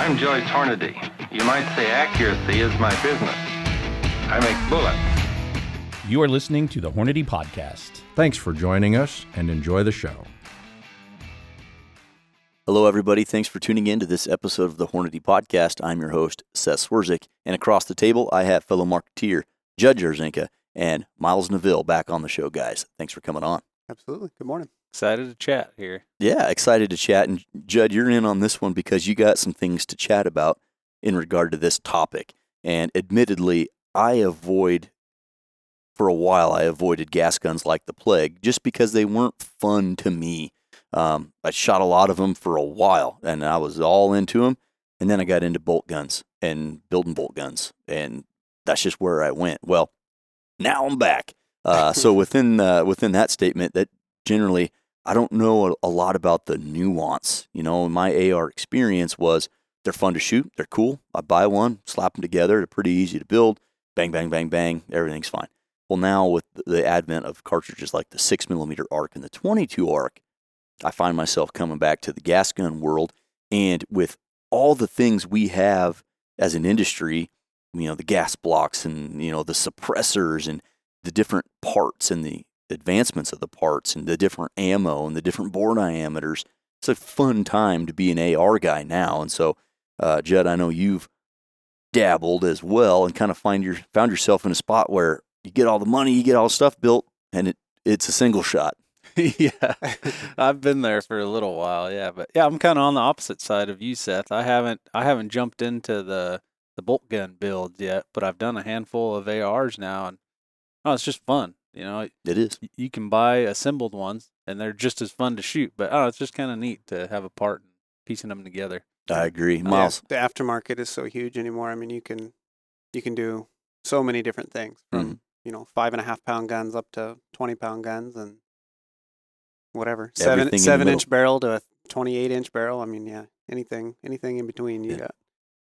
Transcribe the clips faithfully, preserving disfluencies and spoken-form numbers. I'm Joyce Hornady. You might say accuracy is my business. I make bullets. You are listening to the Hornady Podcast. Thanks for joining us and enjoy the show. Hello, everybody. Thanks for tuning in to this episode of the Hornady Podcast. I'm your host, Seth Swerzyk, and across the table, I have fellow marketeer Judd Jarzynka and Miles Neville back on the show, guys. Thanks for coming on. Absolutely. Good morning. Excited to chat here. Yeah, excited to chat. And Judd, you're in on this one because you got some things to chat about in regard to this topic. And admittedly, I avoid, for a while, I avoided gas guns like the plague just because they weren't fun to me. Um, I shot a lot of them for a while, and I was all into them, and then I got into bolt guns and building bolt guns, and that's just where I went. Well, now I'm back. Uh, so within uh, within that statement, that generally, I don't know a, a lot about the nuance. You know, my A R experience was they're fun to shoot, they're cool. I buy one, slap them together, they're pretty easy to build, bang, bang, bang, bang, everything's fine. Well, now with the advent of cartridges like the six millimeter A R C and the twenty-two A R C, I find myself coming back to the gas gun world, and with all the things we have as an industry, you know, the gas blocks and, you know, the suppressors and the different parts and the advancements of the parts and the different ammo and the different bore diameters. It's a fun time to be an A R guy now. And so, uh, Judd, I know you've dabbled as well and kind of find your found yourself in a spot where you get all the money, you get all the stuff built, and it, it's a single shot. Yeah, I've been there for a little while. Yeah, but yeah, I'm kind of on the opposite side of you, Seth. I haven't I haven't jumped into the, the bolt gun builds yet, but I've done a handful of A Rs now, and oh, it's just fun. You know, it is. You can buy assembled ones, and they're just as fun to shoot. But oh, it's just kind of neat to have a part and piecing them together. I agree, Miles. The aftermarket is so huge anymore. I mean, you can you can do so many different things, from mm-hmm. you know five and a half pound guns up to twenty pound guns, and whatever. Everything seven seven inch barrel to a twenty-eight inch barrel. I mean, yeah, anything anything in between. You yeah. got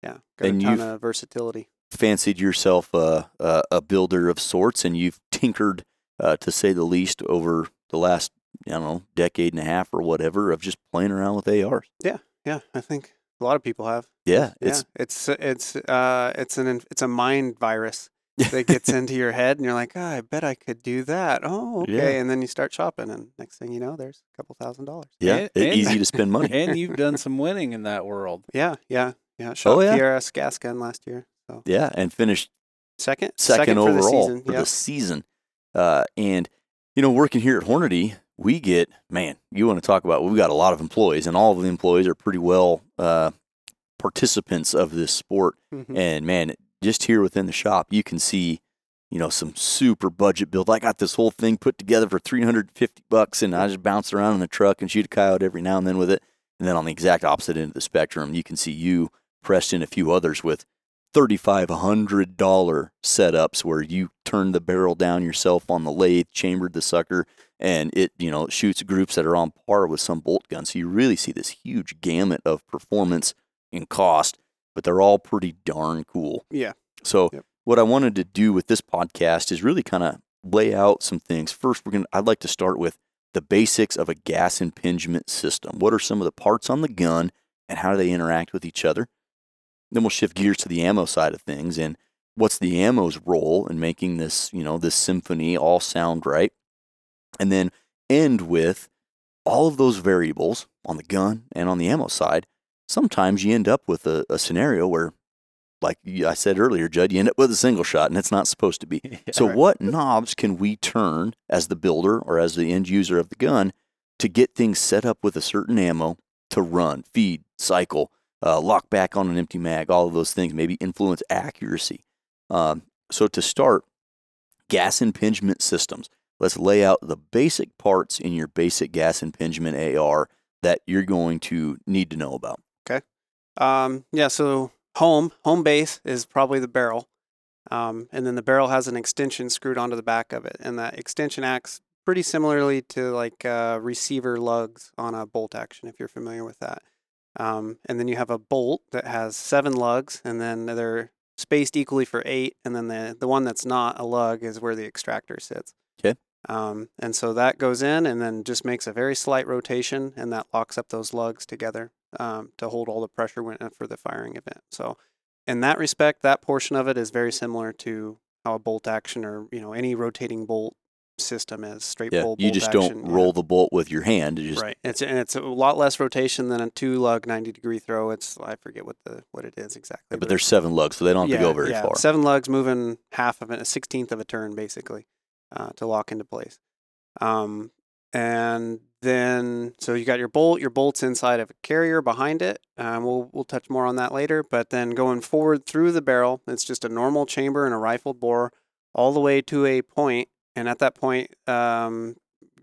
yeah, got and a ton of versatility. Fancied yourself a, a a builder of sorts, and you've tinkered, uh, to say the least, over the last I don't know decade and a half or whatever of just playing around with A Rs. Yeah, yeah, I think a lot of people have. Yeah, it's yeah. it's it's uh it's an it's a mind virus that gets into your head, and you're like, oh, I bet I could do that. Oh, okay. Yeah. And then you start shopping, and next thing you know, there's a couple thousand dollars. Yeah, and, it's and, easy to spend money. And you've done some winning in that world. Yeah, yeah, yeah. Shot oh, yeah. P R S gas gun last year. So. Yeah, and finished second, second, second overall for the season. For yep. the season. Uh, and, you know, working here at Hornady, we get, man, you want to talk about, we've got a lot of employees, and all of the employees are pretty well uh, participants of this sport. Mm-hmm. And, man, it, just here within the shop, you can see, you know, some super budget build. I got this whole thing put together for three hundred fifty bucks, and I just bounce around in the truck and shoot a coyote every now and then with it. And then on the exact opposite end of the spectrum, you can see you pressed in a few others with three thousand five hundred dollars setups where you turn the barrel down yourself on the lathe, chambered the sucker, and it, you know, it shoots groups that are on par with some bolt guns. So you really see this huge gamut of performance and cost, but they're all pretty darn cool. Yeah. So yep. what I wanted to do with this podcast is really kind of lay out some things. First, we're gonna I'd like to start with the basics of a gas impingement system. What are some of the parts on the gun and how do they interact with each other? Then we'll shift gears to the ammo side of things and what's the ammo's role in making this, you know, this symphony all sound right. And then end with all of those variables on the gun and on the ammo side. Sometimes you end up with a, a scenario where, like I said earlier, Judd, you end up with a single shot, and it's not supposed to be. Yeah, so right. What knobs can we turn as the builder or as the end user of the gun to get things set up with a certain ammo to run, feed, cycle, uh, lock back on an empty mag, all of those things, maybe influence accuracy. Um, so to start, gas impingement systems. Let's lay out the basic parts in your basic gas impingement A R that you're going to need to know about. Okay. Um, yeah, so home, home base is probably the barrel. Um, and then the barrel has an extension screwed onto the back of it. And that extension acts pretty similarly to like uh, receiver lugs on a bolt action, if you're familiar with that. Um, and then you have a bolt that has seven lugs, and then they're spaced equally for eight. And then the, the one that's not a lug is where the extractor sits. Okay. Um, and so that goes in and then just makes a very slight rotation, and that locks up those lugs together. um, to hold all the pressure when, for the firing event. So in that respect, that portion of it is very similar to how a bolt action or, you know, any rotating bolt system is. Straight yeah, pull, bolt action. You just action, don't roll yeah. the bolt with your hand. You just right. It's, and it's a lot less rotation than a two-lug ninety-degree throw. It's I forget what the what it is exactly. Yeah, but there's seven lugs, so they don't have yeah, to go very yeah. far. Seven lugs moving half of it, a sixteenth of a turn, basically, uh, to lock into place. Um, and then, so you got your bolt, your bolt's inside of a carrier behind it. Um, we'll, we'll touch more on that later, but then going forward through the barrel, it's just a normal chamber and a rifled bore all the way to a point. And at that point, um,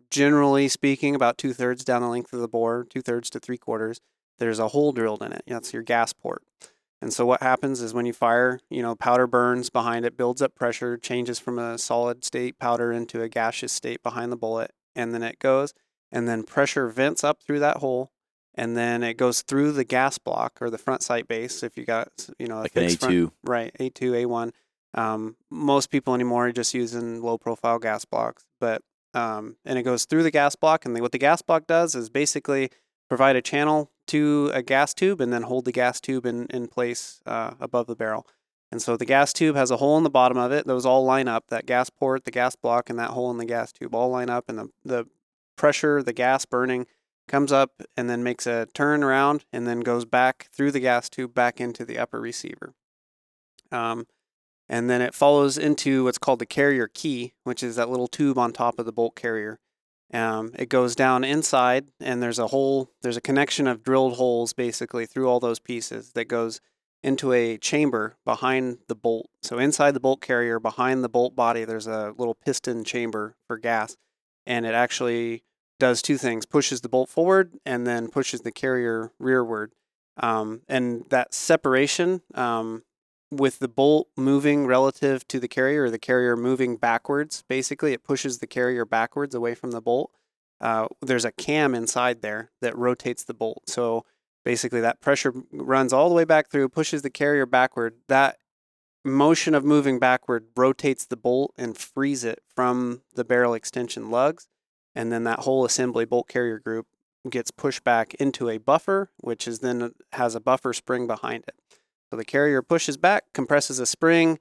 generally speaking, about two thirds down the length of the bore, two thirds to three quarters, there's a hole drilled in it. That's your gas port. And so what happens is when you fire, you know, powder burns behind it, builds up pressure, changes from a solid state powder into a gaseous state behind the bullet. And then it goes, and then pressure vents up through that hole, and then it goes through the gas block or the front sight base. If you got, you know, like an A two, front, right? A two, A one. Um, most people anymore are just using low profile gas blocks, but um, and it goes through the gas block. And the, what the gas block does is basically provide a channel to a gas tube, and then hold the gas tube in in place uh, above the barrel. And so the gas tube has a hole in the bottom of it. Those all line up. That gas port, the gas block, and that hole in the gas tube all line up. And the, the pressure, the gas burning, comes up and then makes a turn around and then goes back through the gas tube back into the upper receiver. Um, and then it follows into what's called the carrier key, which is that little tube on top of the bolt carrier. Um, it goes down inside, and there's a hole, there's a connection of drilled holes basically through all those pieces that goes into a chamber behind the bolt. So inside the bolt carrier, behind the bolt body, there's a little piston chamber for gas, and it actually does two things: pushes the bolt forward and then pushes the carrier rearward. Um, and that separation um, with the bolt moving relative to the carrier, or the carrier moving backwards, basically it pushes the carrier backwards away from the bolt. Uh, there's a cam inside there that rotates the bolt. So basically, that pressure runs all the way back through, pushes the carrier backward. That motion of moving backward rotates the bolt and frees it from the barrel extension lugs. And then that whole assembly bolt carrier group gets pushed back into a buffer, which is then has a buffer spring behind it. So the carrier pushes back, compresses a spring.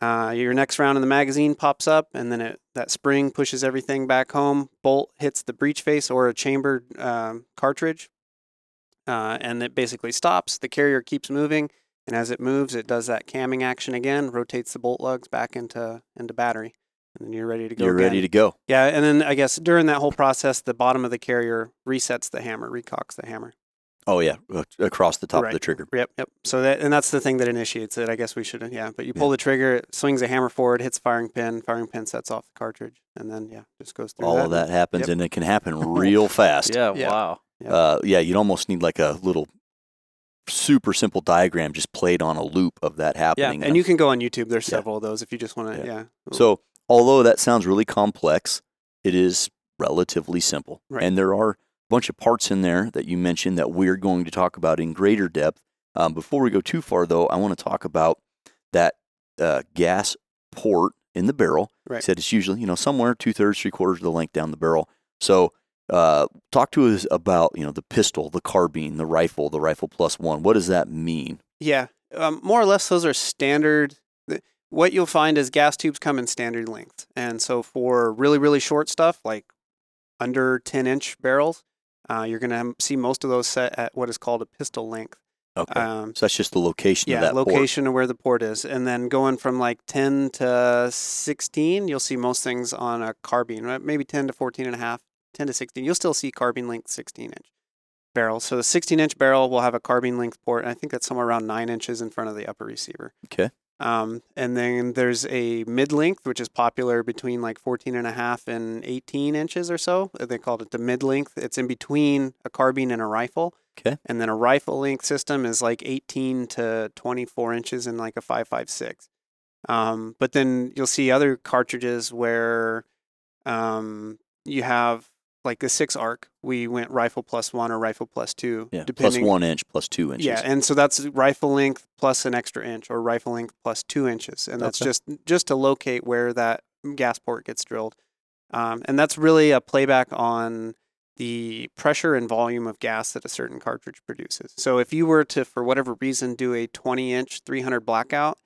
Uh, your next round in the magazine pops up, and then it, that spring pushes everything back home. Bolt hits the breech face or a chambered um, cartridge. Uh, and it basically stops. The carrier keeps moving, and as it moves, it does that camming action again, rotates the bolt lugs back into into battery, and then you're ready to go. You're again. ready to go. Yeah, and then I guess during that whole process, the bottom of the carrier resets the hammer, recocks the hammer. Oh yeah, across the top right. of the trigger. Yep, yep. So that and that's the thing that initiates it. I guess we should, yeah. But you pull yeah. the trigger, it swings the hammer forward, hits firing pin, firing pin sets off the cartridge, and then yeah, just goes through. All that. of that happens, yep. and it can happen real fast. Yeah. yeah. Wow. Yep. Uh, yeah, you'd almost need like a little super simple diagram just played on a loop of that happening. Yeah, and you can go on YouTube. There's yeah. several of those if you just want to, yeah. yeah. So although that sounds really complex, it is relatively simple. Right. And there are a bunch of parts in there that you mentioned that we're going to talk about in greater depth. Um, before we go too far, though, I want to talk about that uh, gas port in the barrel. Right. I said it's usually, you know, somewhere two-thirds, three-quarters of the length down the barrel. So... Uh, talk to us about, you know, the pistol, the carbine, the rifle, the rifle plus one. What does that mean? Yeah, um, more or less those are standard. What you'll find is gas tubes come in standard length. And so for really, really short stuff, like under ten inch barrels, uh, you're going to see most of those set at what is called a pistol length. Okay, um, so that's just the location yeah, of that location port. location of where the port is. And then going from like ten to sixteen, you'll see most things on a carbine, right? Maybe ten to fourteen and a half. ten to sixteen, you'll still see carbine length sixteen inch barrel. So the sixteen inch barrel will have a carbine length port, and I think that's somewhere around nine inches in front of the upper receiver. Okay. Um, and then there's a mid length, which is popular between like fourteen and a half and eighteen inches or so. They called it the mid length. It's in between a carbine and a rifle. Okay. And then a rifle length system is like eighteen to twenty-four inches in like a five fifty-six. Um, but then you'll see other cartridges where um, you have like the six arc, we went rifle plus one or rifle plus two. Yeah, depending. Plus one inch, plus two inches. Yeah, and so that's rifle length plus an extra inch, or rifle length plus two inches, and that's okay. just just to locate where that gas port gets drilled. Um, and that's really a playback on the pressure and volume of gas that a certain cartridge produces. So if you were to, for whatever reason, do a twenty inch three hundred blackout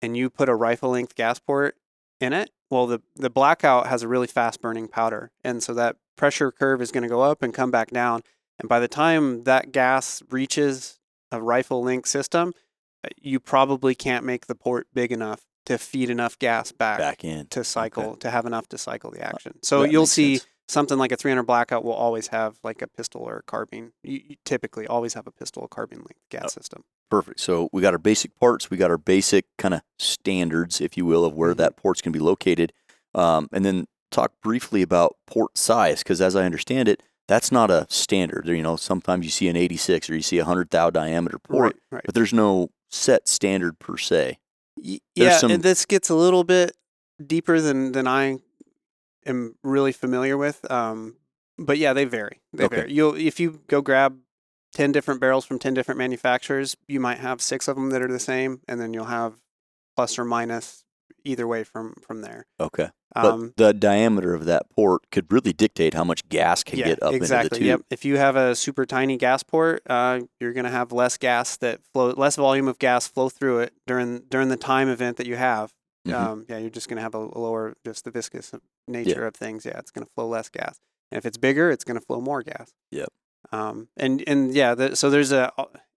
and you put a rifle length gas port in it, well, the, the blackout has a really fast burning powder. And so that pressure curve is going to go up and come back down. And by the time that gas reaches a rifle length system, you probably can't make the port big enough to feed enough gas back, back in to cycle, okay. to have enough to cycle the action. So that you'll see sense. Something like a three hundred Blackout will always have like a pistol or a carbine. You, you typically always have a pistol or carbine length gas oh, system. Perfect. So we got our basic parts. We got our basic kind of standards, if you will, of where that port's going to be located. Um, and then talk briefly about port size, because as I understand it, that's not a standard. You know, sometimes you see an eighty-six or you see a hundred thou diameter port, right, right. but there's no set standard per se. There's yeah, some... and this gets a little bit deeper than than I am really familiar with. Um, but yeah, they vary. They okay. vary. You'll if you go grab ten different barrels from ten different manufacturers, you might have six of them that are the same, and then you'll have plus or minus either way from from there. Okay. But um, the diameter of that port could really dictate how much gas can yeah, get up exactly, into the tube. Yep. If you have a super tiny gas port, uh, you're going to have less gas that flow, less volume of gas flow through it during during the time event that you have. Mm-hmm. Um, yeah, you're just going to have a, a lower, just the viscous nature yeah. of things. Yeah, it's going to flow less gas. And if it's bigger, it's going to flow more gas. Yep. Um, and and yeah, the, so there's a.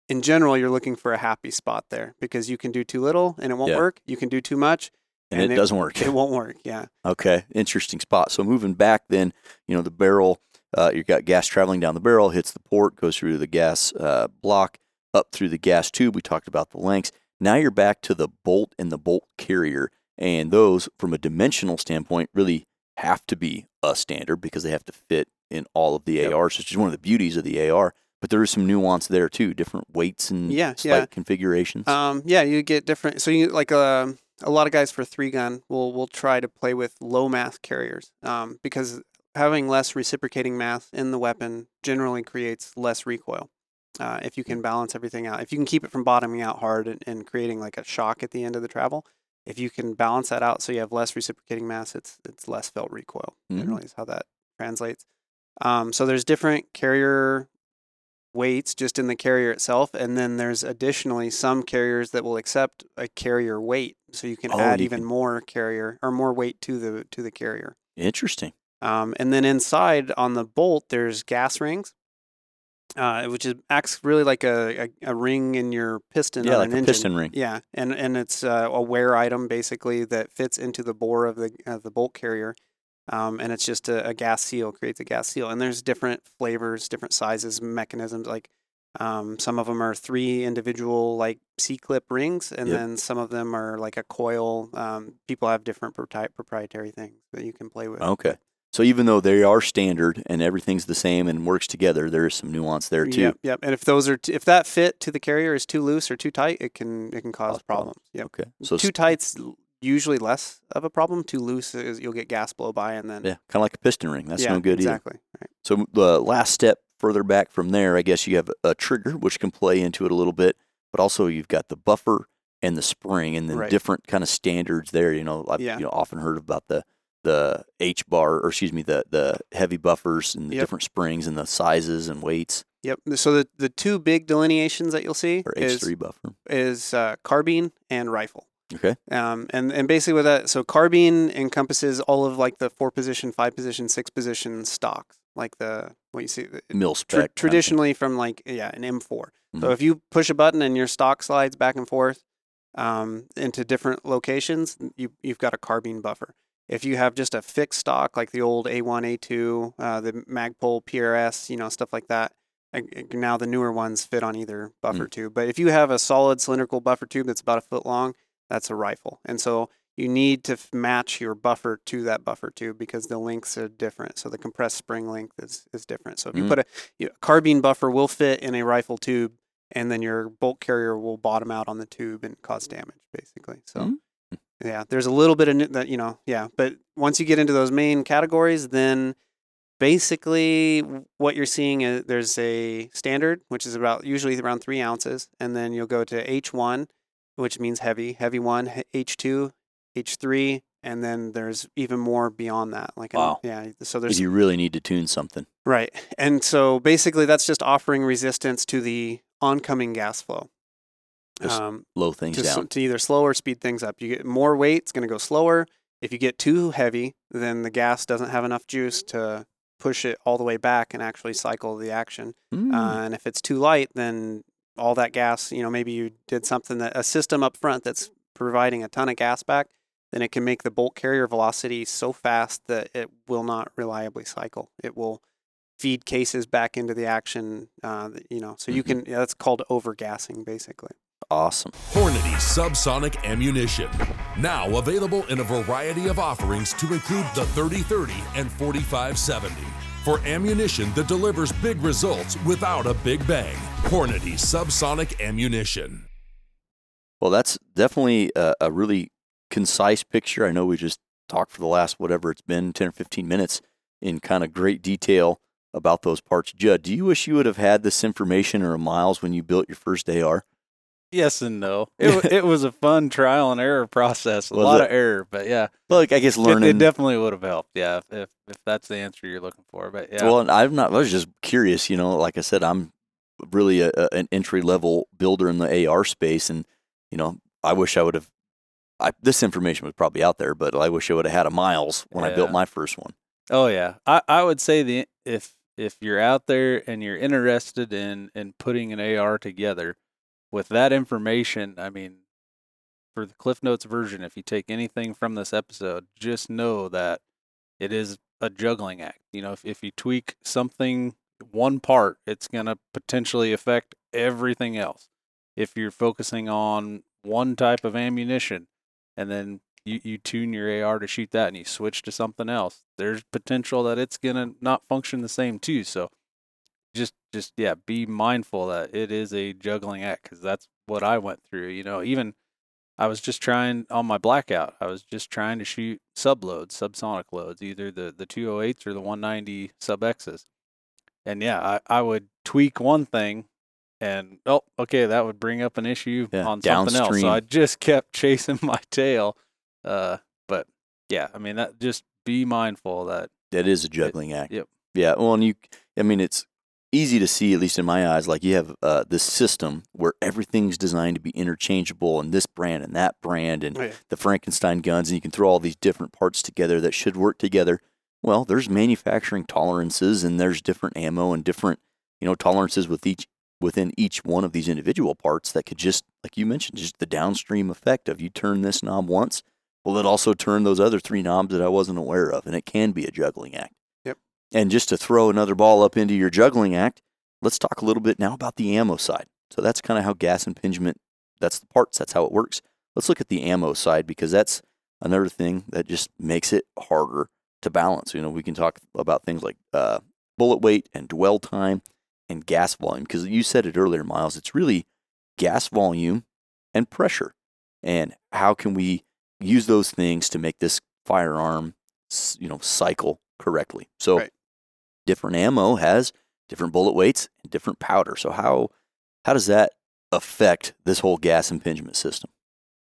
In general, you're looking for a happy spot there, because you can do too little and it won't yeah. work. You can do too much. And, and it, it doesn't work. It won't work, yeah. Okay, interesting spot. So moving back then, you know, the barrel, uh, you've got gas traveling down the barrel, hits the port, goes through the gas uh, block, up through the gas tube. We talked about the lengths. Now you're back to the bolt and the bolt carrier. And those, from a dimensional standpoint, really have to be a standard because they have to fit in all of the yep. A Rs, which is one of the beauties of the A R. But there is some nuance there, too, different weights and yeah, slight yeah. configurations. Um, yeah, you get different. So you like a... A lot of guys for three gun will will try to play with low mass carriers um, because having less reciprocating mass in the weapon generally creates less recoil. Uh, if you can balance everything out, if you can keep it from bottoming out hard and, and creating like a shock at the end of the travel, if you can balance that out so you have less reciprocating mass, it's it's less felt recoil. Mm-hmm. Generally, is how that translates. Um, so there's different carrier weights just in the carrier itself, and then there's additionally some carriers that will accept a carrier weight, so you can oh, add you even can... more carrier or more weight to the to the carrier. Interesting. Um, and then inside on the bolt, there's gas rings, uh, which is, acts really like a, a, a ring in your piston. Yeah, on like an a engine. piston ring. Yeah, and and it's uh, a wear item basically that fits into the bore of the of the bolt carrier. Um, and it's just a, a gas seal, creates a gas seal. And there's different flavors, different sizes, mechanisms. Like um, some of them are three individual like C-clip rings, and yep. then some of them are like a coil. Um, people have different proprietary things that you can play with. Okay. So even though they are standard and everything's the same and works together, there is some nuance there too. Yep. Yep. And if those are t- if that fit to the carrier is too loose or too tight, it can it can cause oh, problems. Yep. Okay. So too tight's usually less of a problem. Too loose is you'll get gas blow by, and then yeah, kind of like a piston ring. That's yeah, no good exactly. either. Exactly. Right. So the last step further back from there, I guess you have a trigger, which can play into it a little bit, but also you've got the buffer and the spring, and then right. different kind of standards there. You know, I've yeah. you know often heard about the the H bar, or excuse me, the the heavy buffers and the yep. different springs and the sizes and weights. Yep. So the the two big delineations that you'll see or H three is, buffer is uh, carbine and rifle. Okay. Um, and, and basically with that, so carbine encompasses all of like the four position, five position, six position stocks, like the, what you see. Mil spec. Tr- traditionally from like, yeah, an M four. Mm-hmm. So if you push a button and your stock slides back and forth um, into different locations, you, you've got a carbine buffer. If you have just a fixed stock, like the old A one, A two, uh, the Magpul P R S, you know, stuff like that. Now the newer ones fit on either buffer mm-hmm. tube. But if you have a solid cylindrical buffer tube that's about a foot long, that's a rifle. And so you need to f- match your buffer to that buffer tube because the lengths are different. So the compressed spring length is, is different. So if mm-hmm. you put a you know, carbine buffer will fit in a rifle tube, and then your bolt carrier will bottom out on the tube and cause damage, basically. So, mm-hmm. yeah, there's a little bit of that, you know, yeah. But once you get into those main categories, then basically what you're seeing is there's a standard, which is about usually around three ounces. And then you'll go to H one, which means heavy, heavy one, H two, H three, and then there's even more beyond that. Like, wow. An, yeah. So there's. If you really need to tune something. Right. And so basically that's just offering resistance to the oncoming gas flow. Just um, low things to, down. To either slow or speed things up. You get more weight, it's going to go slower. If you get too heavy, then the gas doesn't have enough juice to push it all the way back and actually cycle the action. Mm. Uh, and if it's too light, then all that gas, you know, maybe you did something that a system up front that's providing a ton of gas back, then it can make the bolt carrier velocity so fast that it will not reliably cycle. It will feed cases back into the action, uh, you know, so mm-hmm. you can, yeah, that's called overgassing basically. Awesome. Hornady subsonic ammunition. Now available in a variety of offerings to include the thirty thirty and forty-five seventy. For ammunition that delivers big results without a big bang. Hornady subsonic ammunition. Well, that's definitely a, a really concise picture. I know we just talked for the last, whatever it's been, ten or fifteen minutes in kind of great detail about those parts. Judd, do you wish you would have had this information or a Miles when you built your first A R? Yes and no. It it was a fun trial and error process. A was lot it? of error, but yeah. Look, I guess learning. It, it definitely would have helped, yeah, if if that's the answer you're looking for. But yeah. Well, I'm not. I was just curious. You know, like I said, I'm really a, a, an entry level builder in the A R space, and you know, I wish I would have. I, this information was probably out there, but I wish I would have had a Miles when yeah. I built my first one. Oh yeah, I, I would say the if if you're out there and you're interested in in putting an A R together. With that information, I mean, for the Cliff Notes version, if you take anything from this episode, just know that it is a juggling act. You know, if, if you tweak something, one part, it's going to potentially affect everything else. If you're focusing on one type of ammunition and then you, you tune your A R to shoot that and you switch to something else, there's potential that it's going to not function the same too, so... Just, just yeah, be mindful that it is a juggling act because that's what I went through. You know, even I was just trying on my Blackout. I was just trying to shoot subloads, subsonic loads, either the, the two oh eights or the one ninety sub-X's. And yeah, I, I would tweak one thing and, oh, okay, that would bring up an issue yeah, on something downstream. Else. So I just kept chasing my tail. Uh, but yeah, I mean, that just be mindful that. That is a juggling it, act. Yep. Yeah, well, and you, I mean, it's. Easy to see, at least in my eyes, like you have uh, this system where everything's designed to be interchangeable and this brand and that brand and right. the Frankenstein guns, and you can throw all these different parts together that should work together. Well, there's manufacturing tolerances and there's different ammo and different, you know, tolerances with each within each one of these individual parts that could just, like you mentioned, just the downstream effect of you turn this knob once, well, it also turned those other three knobs that I wasn't aware of, and it can be a juggling act. And just to throw another ball up into your juggling act, let's talk a little bit now about the ammo side. So that's kind of how gas impingement, that's the parts, that's how it works. Let's look at the ammo side because that's another thing that just makes it harder to balance. You know, we can talk about things like uh, bullet weight and dwell time and gas volume because you said it earlier, Miles, it's really gas volume and pressure. And how can we use those things to make this firearm, you know, cycle correctly? So. Right. Different ammo has different bullet weights and different powder. So how how does that affect this whole gas impingement system?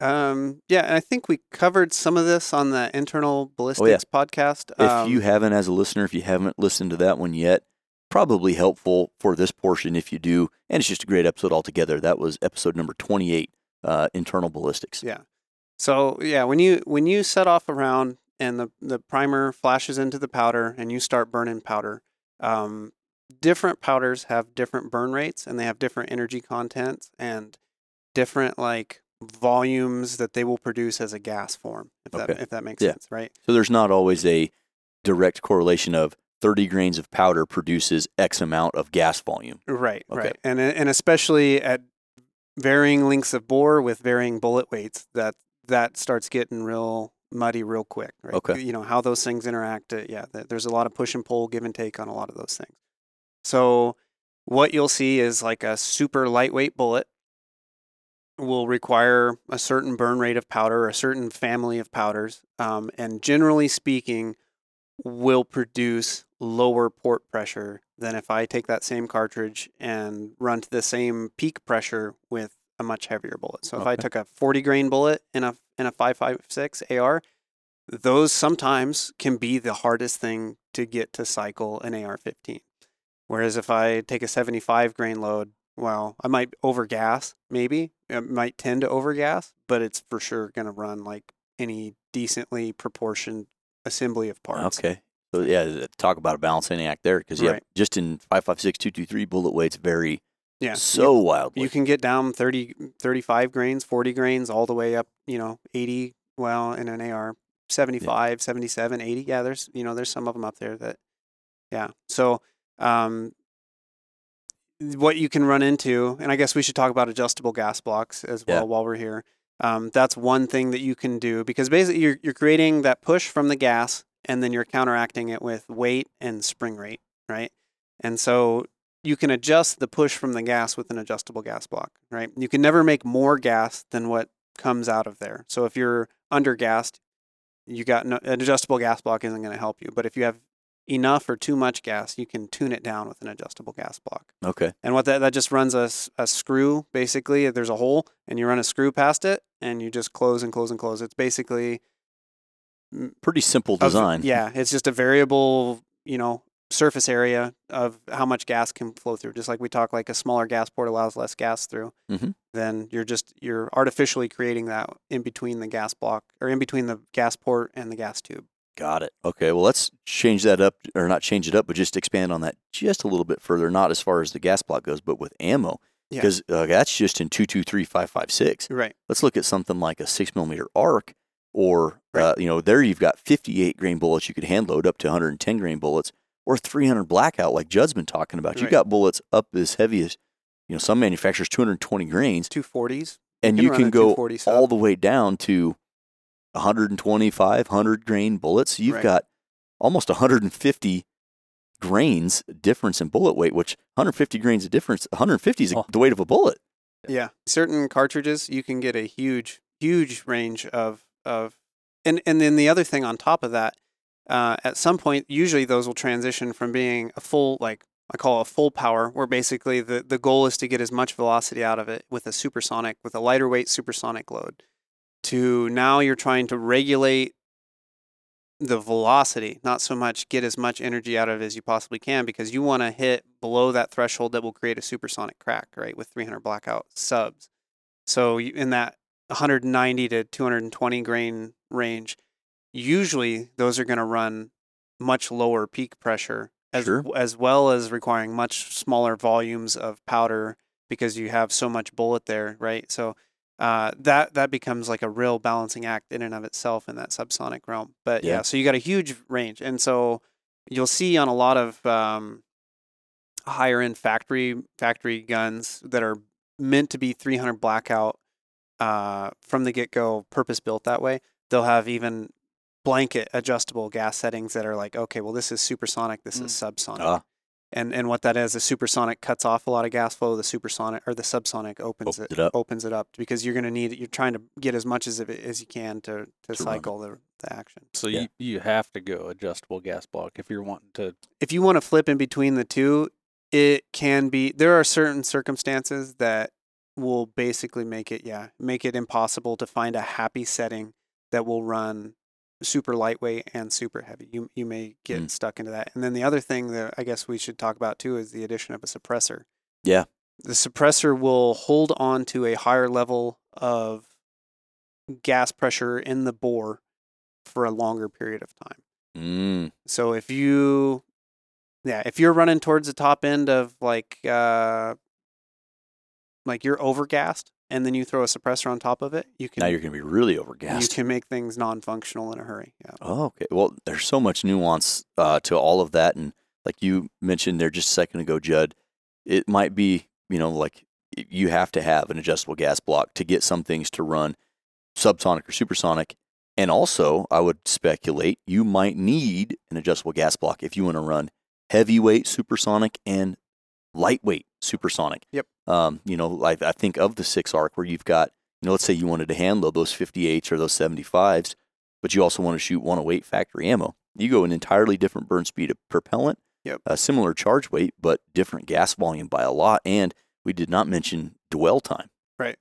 Um, yeah, and I think we covered some of this on the internal ballistics oh, yeah. podcast. If um, you haven't, as a listener, if you haven't listened to that one yet, probably helpful for this portion if you do. And it's just a great episode altogether. That was episode number twenty-eight, uh, internal ballistics. Yeah. So yeah, when you when you set off a round. And the, the primer flashes into the powder and you start burning powder. Um, different powders have different burn rates and they have different energy contents and different like volumes that they will produce as a gas form, if, okay. that, if that makes yeah. sense, right? So there's not always a direct correlation of thirty grains of powder produces X amount of gas volume. Right, okay. right. And, and especially at varying lengths of bore with varying bullet weights, that that starts getting real... muddy real quick, right? Okay. You know, how those things interact. Uh, yeah, th- there's a lot of push and pull, give and take on a lot of those things. So what you'll see is like a super lightweight bullet will require a certain burn rate of powder, a certain family of powders, um, and generally speaking, will produce lower port pressure than if I take that same cartridge and run to the same peak pressure with a much heavier bullet. So if okay. I took a forty grain bullet and a and a five fifty-six A R, those sometimes can be the hardest thing to get to cycle an A R fifteen. Whereas if I take a seventy-five grain load, well, I might overgas, maybe. It might tend to overgas, but it's for sure going to run like any decently proportioned assembly of parts. Okay. So yeah, talk about a balancing act there, because yeah, right. just in five fifty-six, two twenty-three bullet weights vary yeah. so you, wildly. You can get down thirty, thirty-five grains, forty grains, all the way up, you know, eighty, well, in an A R, seventy-five, yeah. seventy-seven, eighty. Yeah, there's, you know, there's some of them up there that, yeah. So um, what you can run into, and I guess we should talk about adjustable gas blocks as well yeah. while we're here. Um, that's one thing that you can do, because basically you're, you're creating that push from the gas, and then you're counteracting it with weight and spring rate, right? And so you can adjust the push from the gas with an adjustable gas block, right? You can never make more gas than what comes out of there. So if you're undergassed, you got no, an adjustable gas block isn't going to help you. But if you have enough or too much gas, you can tune it down with an adjustable gas block. Okay. And what that, that just runs a, a screw, basically. There's a hole, and you run a screw past it, and you just close and close and close. It's basically... pretty simple design. Of, yeah, it's just a variable, you know, surface area of how much gas can flow through. Just like we talk, like a smaller gas port allows less gas through. Mm-hmm. Then you're just you're artificially creating that in between the gas block or in between the gas port and the gas tube. Got it. Okay, well, let's change that up, or not change it up, but just expand on that just a little bit further. Not as far as the gas block goes, but with ammo, because yeah. uh, that's just in two twenty-three, five fifty-six. Right. Let's look at something like a six millimeter A R C. Or, right. uh, you know, there you've got fifty-eight grain bullets you could hand load up to one hundred ten grain bullets, or three hundred Blackout, like Judd's been talking about. Right. You've got bullets up as heavy as, you know, some manufacturers, two hundred twenty grains. two forties. And you can, you can go all the way down to one twenty-five, one hundred grain bullets. You've right. got almost one hundred fifty grains difference in bullet weight, which one hundred fifty grains of difference, one hundred fifty is oh. the weight of a bullet. Yeah. Certain cartridges, you can get a huge, huge range of. Of and and then the other thing on top of that, uh, at some point, usually those will transition from being a full, like I call a full power, where basically the, the goal is to get as much velocity out of it with a supersonic, with a lighter weight supersonic load, to now you're trying to regulate the velocity, not so much get as much energy out of it as you possibly can, because you want to hit below that threshold that will create a supersonic crack, right, with three hundred Blackout subs. So you, in that one hundred ninety to two hundred twenty grain range, usually those are going to run much lower peak pressure, as sure. as well as requiring much smaller volumes of powder, because you have so much bullet there, right? So uh, that that becomes like a real balancing act in and of itself in that subsonic realm. But yeah, yeah so you got a huge range, and so you'll see on a lot of um, higher end factory factory guns that are meant to be three hundred Blackout. Uh, from the get-go, purpose-built that way, they'll have even blanket adjustable gas settings that are like, okay, well, this is supersonic, this mm. is subsonic. Uh. And and what that is, the supersonic cuts off a lot of gas flow, the supersonic or the subsonic opens, opens it, it up. opens it up because you're going to need it. You're trying to get as much as it, as you can to, to, to cycle the, the action. So yeah. you, you have to go adjustable gas block if you're wanting to. If you want to flip in between the two, it can be, there are certain circumstances that will basically make it, yeah, make it impossible to find a happy setting that will run super lightweight and super heavy. You you may get mm. stuck into that. And then the other thing that I guess we should talk about too is the addition of a suppressor. Yeah. The suppressor will hold on to a higher level of gas pressure in the bore for a longer period of time. Mm. So if you, yeah, if you're running towards the top end of like, uh, like you're overgassed, and then you throw a suppressor on top of it, you can now you're going to be really overgassed. You can make things non-functional in a hurry. Yeah. Oh, okay. Well, there's so much nuance uh, to all of that, and like you mentioned there just a second ago, Judd, it might be, you know, like you have to have an adjustable gas block to get some things to run subsonic or supersonic, and also I would speculate you might need an adjustable gas block if you want to run heavyweight supersonic and lightweight supersonic. Yep. Um, you know, I, I think of the six A R C where you've got, you know, let's say you wanted to hand load those fifty-eights or those seventy-fives, but you also want to shoot one oh eight factory ammo. You go an entirely different burn speed of propellant, yep. a similar charge weight, but different gas volume by a lot. And we did not mention dwell time. Right.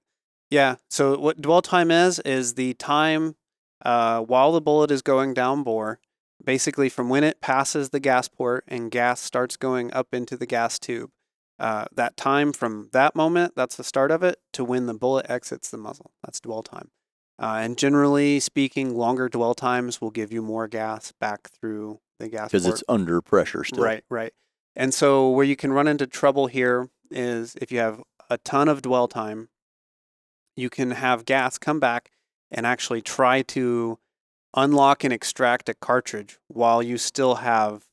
Yeah, so what dwell time is, is the time uh, while the bullet is going down bore, basically from when it passes the gas port and gas starts going up into the gas tube. Uh, that time from that moment, that's the start of it, to when the bullet exits the muzzle. That's dwell time. Uh, and generally speaking, longer dwell times will give you more gas back through the gas port. Because it's under pressure still. Right, right. And so where you can run into trouble here is if you have a ton of dwell time, you can have gas come back and actually try to unlock and extract a cartridge while you still have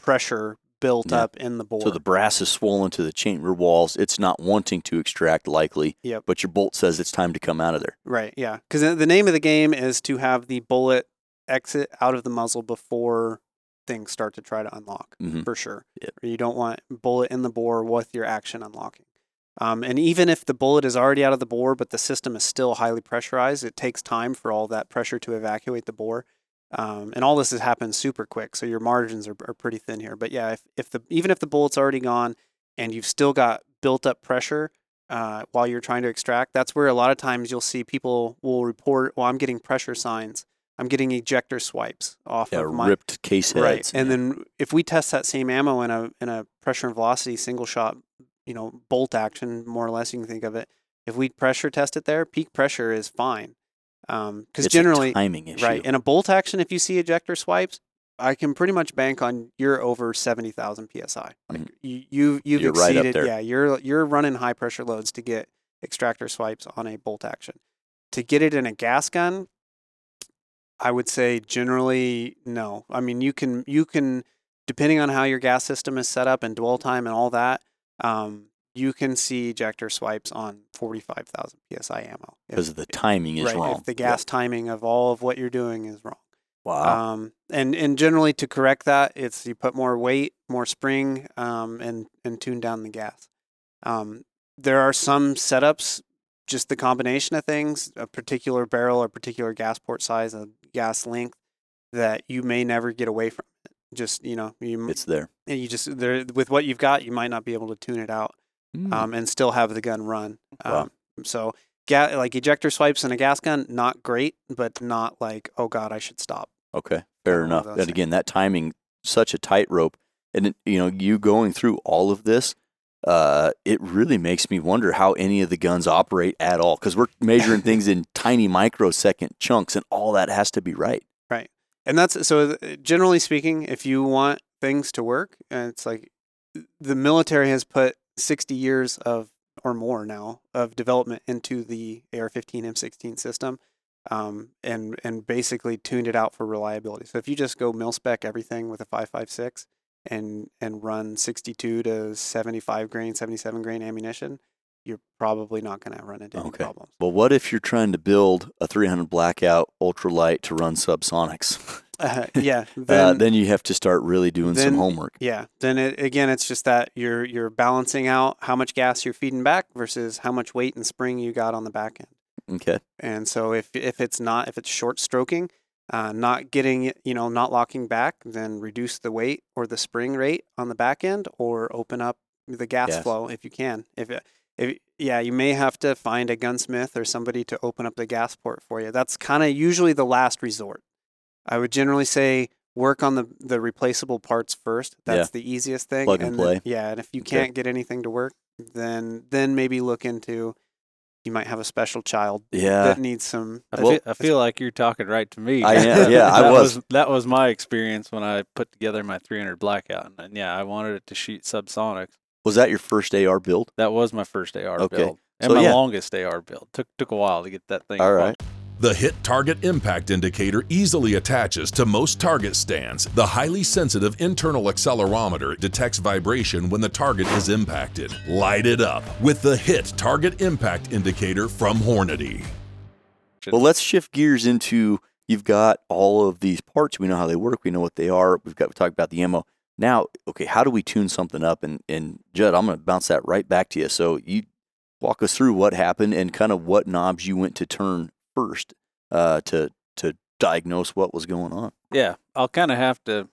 pressure built yeah. up in the bore. So the brass is swollen to the chamber walls. It's not wanting to extract likely, yep. but your bolt says it's time to come out of there. Right, yeah. Because the name of the game is to have the bullet exit out of the muzzle before things start to try to unlock, mm-hmm. for sure. Yep. You don't want bullet in the bore with your action unlocking. Um, and even if the bullet is already out of the bore, but the system is still highly pressurized, it takes time for all that pressure to evacuate the bore. Um, and all this has happened super quick, so your margins are, are pretty thin here. But yeah, if, if the even if the bullet's already gone and you've still got built up pressure uh, while you're trying to extract, that's where a lot of times you'll see people will report, well, I'm getting pressure signs. I'm getting ejector swipes off yeah, of my ripped case heads. Right. And yeah. then if we test that same ammo in a in a pressure and velocity single shot, you know, bolt action, more or less, you can think of it. If we pressure test it there, peak pressure is fine. Um, because generally, a timing issue. Right. In a bolt action, if you see ejector swipes, I can pretty much bank on you're over seventy thousand P S I. Like mm-hmm. you, you, you've you're exceeded. Right up there. Yeah. You're, you're running high pressure loads to get extractor swipes on a bolt action. To get it in a gas gun, I would say generally no. I mean, you can, you can, depending on how your gas system is set up and dwell time and all that, Um, you can see ejector swipes on forty-five thousand P S I ammo. Because the timing is right, wrong. If the gas yeah. timing of all of what you're doing is wrong. Wow. Um, and, and generally to correct that, it's you put more weight, more spring, um, and, and tune down the gas. Um, there are some setups, just the combination of things, a particular barrel, a particular gas port size, a gas length, that you may never get away from. Just, you know, you, it's there. And you just, there with what you've got, you might not be able to tune it out mm. um, and still have the gun run. Wow. Um, so, ga- like ejector swipes in a gas gun, not great, but not like, oh God, I should stop. Okay, fair enough. And again, that timing, such a tightrope. And, it, you know, you going through all of this, uh, it really makes me wonder how any of the guns operate at all, because we're measuring things in tiny microsecond chunks, and all that has to be right. Right. And that's, so generally speaking, if you want things to work, and it's like the military has put sixty years of, or more now, of development into the A R fifteen M sixteen system, um, and, and basically tuned it out for reliability. So if you just go mil-spec everything with a five fifty-six and, and run sixty-two to seventy-five grain, seventy-seven grain ammunition, you're probably not going to run into any okay. problems. Well, what if you're trying to build a three hundred Blackout ultralight to run subsonics? uh, yeah. Then, uh, then you have to start really doing then, some homework. Yeah. Then, it, again, it's just that you're you're balancing out how much gas you're feeding back versus how much weight and spring you got on the back end. Okay. And so if if it's not, if it's short stroking, uh, not getting, you know, not locking back, then reduce the weight or the spring rate on the back end or open up the gas yes. flow if you can. If it, If, yeah, you may have to find a gunsmith or somebody to open up the gas port for you. That's kind of usually the last resort. I would generally say work on the, the replaceable parts first. That's yeah. the easiest thing. Plug and, and play. Then, yeah, and if you okay. can't get anything to work, then then maybe look into, you might have a special child yeah. that needs some. I, well, feel, I feel like you're talking right to me. I am, yeah, I was. was. That was my experience when I put together my three hundred Blackout. And yeah, I wanted it to shoot subsonics. Was that your first A R build? That was my first A R okay. build. And so, my yeah. longest A R build. Took took a while to get that thing. All right. The hit target impact indicator easily attaches to most target stands. The highly sensitive internal accelerometer detects vibration when the target is impacted. Light it up with the hit target impact indicator from Hornady. Well, let's shift gears into, you've got all of these parts. We know how they work. We know what they are. We've got to talk about the ammo. Now, okay, how do we tune something up? And, and Judd, I'm going to bounce that right back to you. So you walk us through what happened and kind of what knobs you went to turn first uh, to to diagnose what was going on. Yeah, I'll kind of have to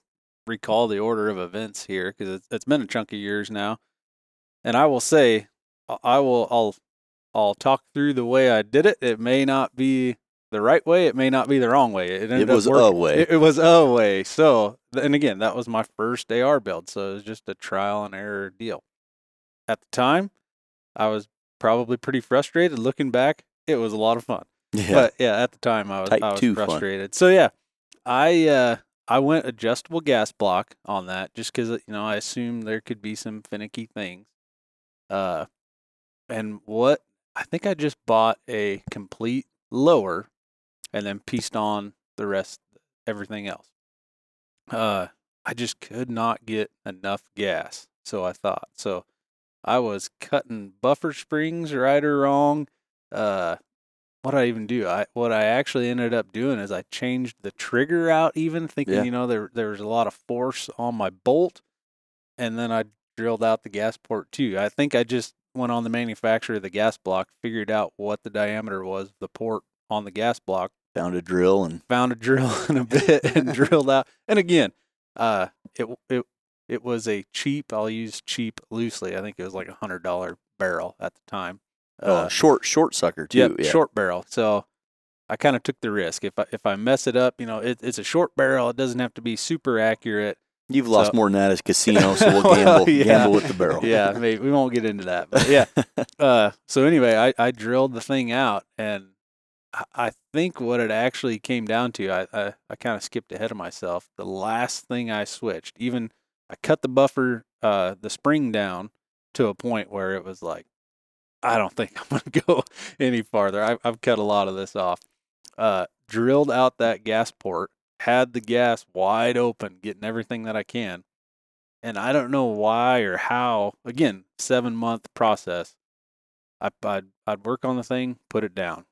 recall the order of events here because it's, it's been a chunk of years now. And I will say, I will, I'll I'll talk through the way I did it. It may not be the right way. It may not be the wrong way. It, ended it was up a way. It, it was a way. So, and again, that was my first A R build. So it was just a trial and error deal. At the time, I was probably pretty frustrated. Looking back, it was a lot of fun. Yeah. But yeah, at the time, I was, I was frustrated. Fun. So yeah, I uh, I went adjustable gas block on that just because, you know, I assumed there could be some finicky things. Uh, and what? I think I just bought a complete lower and then pieced on the rest, everything else. Uh, I just could not get enough gas, so I thought. So I was cutting buffer springs right or wrong. Uh, what did I even do? I what I actually ended up doing is I changed the trigger out even, thinking, yeah. you know, there there was a lot of force on my bolt, and then I drilled out the gas port too. I think I just went on the manufacturer of the gas block, figured out what the diameter was of the port on the gas block. Found a drill and found a drill in a bit and drilled out. And again, uh, it it it was a cheap. I'll use cheap loosely. I think it was like a hundred dollar barrel at the time. Oh, uh, short short sucker too. Yep, yeah, short barrel. So I kind of took the risk. If I if I mess it up, you know, it, it's a short barrel. It doesn't have to be super accurate. You've lost so. more than that as casino, so we'll gamble, well, yeah. gamble with the barrel. Yeah, maybe. We won't get into that. But yeah. Uh, so anyway, I, I drilled the thing out, and I, I think what it actually came down to, I, I, I kind of skipped ahead of myself. The last thing I switched, even I cut the buffer, uh, the spring down to a point where it was like, I don't think I'm going to go any farther. I, I've cut a lot of this off. Uh, drilled out that gas port. Had the gas wide open, getting everything that I can. And I don't know why or how, again, seven month process. I, I'd, I'd work on the thing, put it down.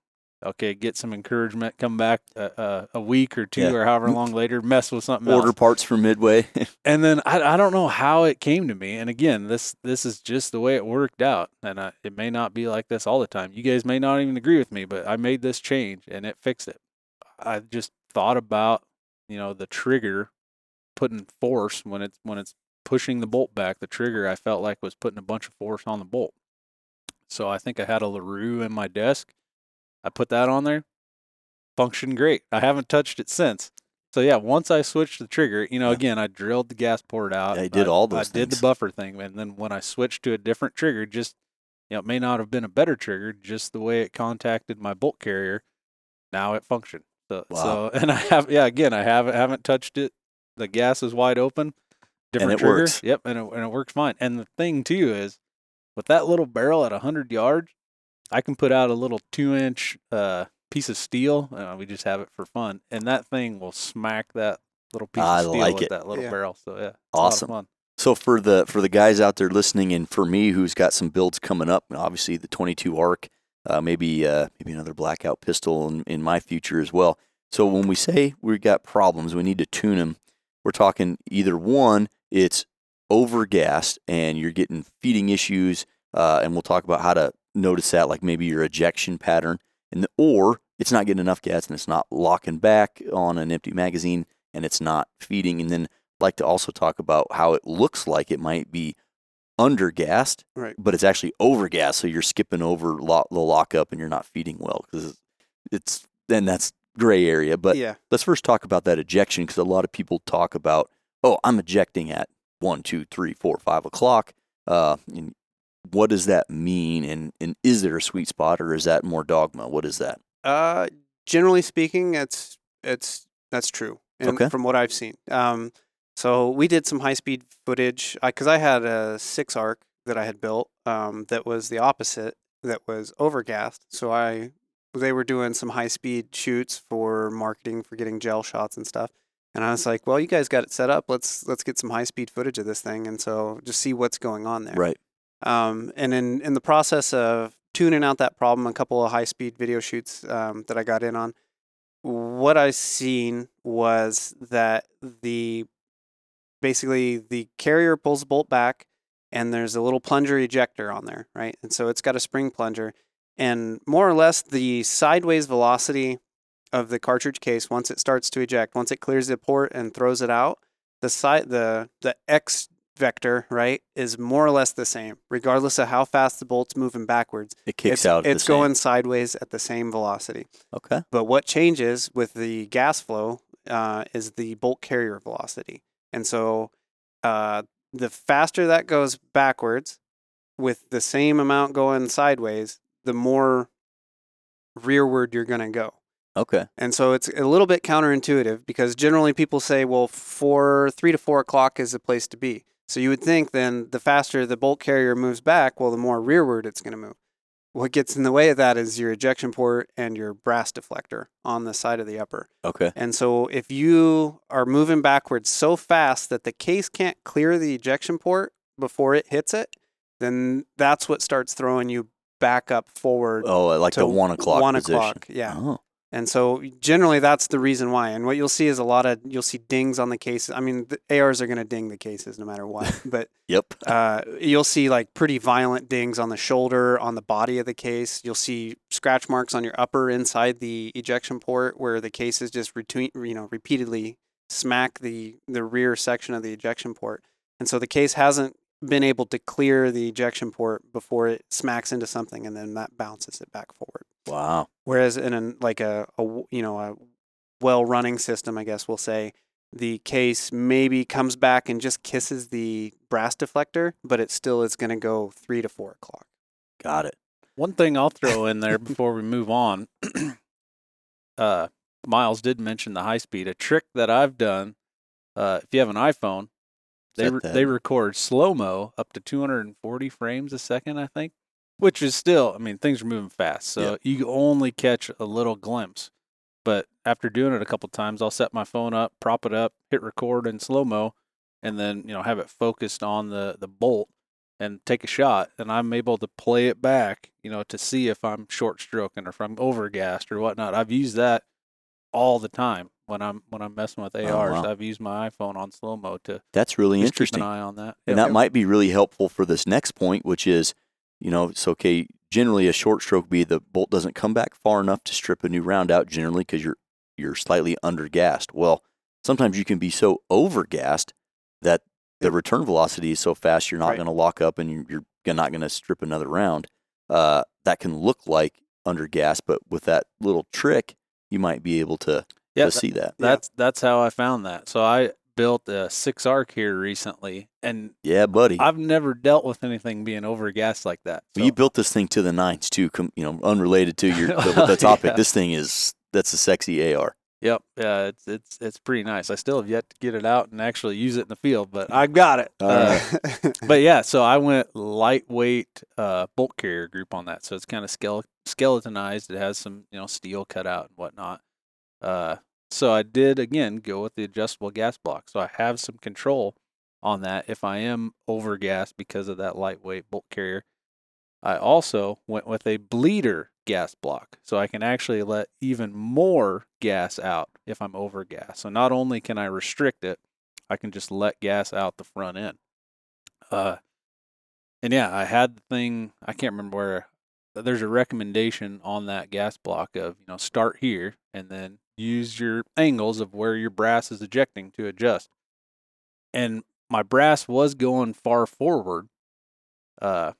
Okay. Get some encouragement, come back uh, uh, a week or two yeah. or however long later, mess with something else. Order parts from Midway. And then I, I don't know how it came to me. And again, this, this is just the way it worked out. And I, it may not be like this all the time. You guys may not even agree with me, but I made this change and it fixed it. I just thought about, you know, the trigger putting force when it's when it's pushing the bolt back. The trigger I felt like was putting a bunch of force on the bolt. So I think I had a LaRue in my desk. I put that on there. Functioned great. I haven't touched it since. So yeah, once I switched the trigger, you know, yeah. again I drilled the gas port out. Yeah, I did I, all those I things. did the buffer thing, and then when I switched to a different trigger, just you know, it may not have been a better trigger, just the way it contacted my bolt carrier, now it functioned. So, wow. so and I have yeah again I haven't haven't touched it. The gas is wide open. Different and it trigger. Works. Yep, and it and it works fine. And the thing too is with that little barrel at a hundred yards, I can put out a little two inch uh, piece of steel. Uh, we just have it for fun, and that thing will smack that little piece I of steel like with it. that little yeah. barrel. So yeah, awesome. A lot of fun. So for the for the guys out there listening, and for me who's got some builds coming up, and obviously the twenty-two A R C. Uh, maybe uh, maybe another blackout pistol in, in my future as well. So when we say we've got problems, we need to tune them. We're talking either one, it's overgassed and you're getting feeding issues, uh, and we'll talk about how to notice that, like maybe your ejection pattern, and the, or it's not getting enough gas and it's not locking back on an empty magazine and it's not feeding. And then I'd like to also talk about how it looks like it might be undergassed, right, but it's actually overgassed, so you're skipping over lo- the lockup and you're not feeding well because it's then that's gray area. But yeah. let's first talk about that ejection, because a lot of people talk about, oh, I'm ejecting at one, two, three, four, five o'clock. Uh, and what does that mean? And and is there a sweet spot, or is that more dogma? What is that? Uh, generally speaking, it's it's that's true. And okay. from what I've seen, um. So we did some high-speed footage, because I, I had a six A R C that I had built um, that was the opposite, that was overgassed. So I, they were doing some high-speed shoots for marketing, for getting gel shots and stuff. And I was like, well, you guys got it set up. Let's let's get some high-speed footage of this thing, and so just see what's going on there. Right. Um, and in, in the process of tuning out that problem, a couple of high-speed video shoots um, that I got in on, what I seen was that the... Basically, the carrier pulls the bolt back, and there's a little plunger ejector on there, right? And so it's got a spring plunger. And more or less, the sideways velocity of the cartridge case, once it starts to eject, once it clears the port and throws it out, the side, the the X vector, right, is more or less the same, regardless of how fast the bolt's moving backwards. It kicks it's, out. It's the going same. sideways at the same velocity. Okay. But what changes with the gas flow uh, is the bolt carrier velocity. And so uh, the faster that goes backwards with the same amount going sideways, the more rearward you're going to go. Okay. And so it's a little bit counterintuitive because generally people say, well, four, three to four o'clock is the place to be. So you would think then the faster the bolt carrier moves back, well, the more rearward it's going to move. What gets in the way of that is your ejection port and your brass deflector on the side of the upper. Okay. And so if you are moving backwards so fast that the case can't clear the ejection port before it hits it, then that's what starts throwing you back up forward. Oh, like the one o'clock one position. One o'clock, yeah. Oh. And so generally that's the reason why. And what you'll see is a lot of, you'll see dings on the cases. I mean, the A Rs are going to ding the cases no matter what. But yep. uh, you'll see like pretty violent dings on the shoulder, on the body of the case. You'll see scratch marks on your upper inside the ejection port where the cases just retu- you know, repeatedly smack the, the rear section of the ejection port. And so the case hasn't been able to clear the ejection port before it smacks into something, and then that bounces it back forward. Wow. Whereas in a, like a, a, you know, a well-running system, I guess we'll say, the case maybe comes back and just kisses the brass deflector, but it still is going to go three to four o'clock. Got it. One thing I'll throw in there before we move on, uh, Miles did mention the high speed. A trick that I've done, uh, if you have an iPhone, They re- they record slow-mo up to two hundred forty frames a second, I think, which is still, I mean, things are moving fast. So yep. you only catch a little glimpse. But after doing it a couple times, I'll set my phone up, prop it up, hit record in slow-mo, and then, you know, have it focused on the, the bolt and take a shot. And I'm able to play it back, you know, to see if I'm short stroking or if I'm overgassed or whatnot. I've used that all the time. When I'm when I'm messing with A Rs, oh, wow. I've used my iPhone on slow mo to. That's really interesting. Keep an eye on that, and yeah. that might be really helpful for this next point, which is, you know, it's okay. Generally, a short stroke be the bolt doesn't come back far enough to strip a new round out. Generally, because you're you're slightly undergassed. Well, sometimes you can be so overgassed that the return velocity is so fast you're not right. going to lock up and you're not going to strip another round. Uh, that can look like undergassed, but with that little trick, you might be able to. Yeah, to see that. That's yeah. that's how I found that. So I built a six arc here recently, and yeah, buddy, I've never dealt with anything being overgassed like that. So. Well, you built this thing to the nines too. Com- you know, unrelated to your the, the topic. yeah. This thing is that's a sexy A R. Yep, yeah, it's it's it's pretty nice. I still have yet to get it out and actually use it in the field, but I've got it. Uh, but yeah, so I went lightweight uh, bolt carrier group on that. So it's kind of skele- skeletonized. It has some you know steel cut out and whatnot. Uh, So I did, again, go with the adjustable gas block. So I have some control on that if I am overgassed because of that lightweight bolt carrier. I also went with a bleeder gas block. So I can actually let even more gas out if I'm overgassed. So not only can I restrict it, I can just let gas out the front end. Uh, and yeah, I had the thing, I can't remember where, there's a recommendation on that gas block of, you know, start here and then use your angles of where your brass is ejecting to adjust. And my brass was going far forward, uh,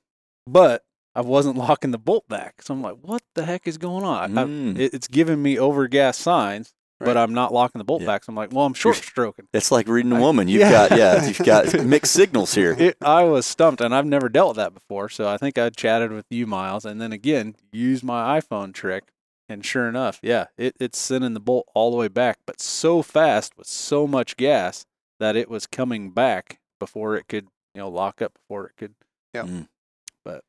but I wasn't locking the bolt back. So I'm like, what the heck is going on? Mm. I, it's giving me overgas signs, right. but I'm not locking the bolt yeah. back. So I'm like, well, I'm short stroking. It's like reading a woman. You've yeah. got, yeah, you've got mixed signals here. It, I was stumped, and I've never dealt with that before. So I think I chatted with you, Miles, and then again, use my iPhone trick. And sure enough, yeah, it, it's sending the bolt all the way back, but so fast with so much gas that it was coming back before it could, you know, lock up before it could. Yeah. Mm. But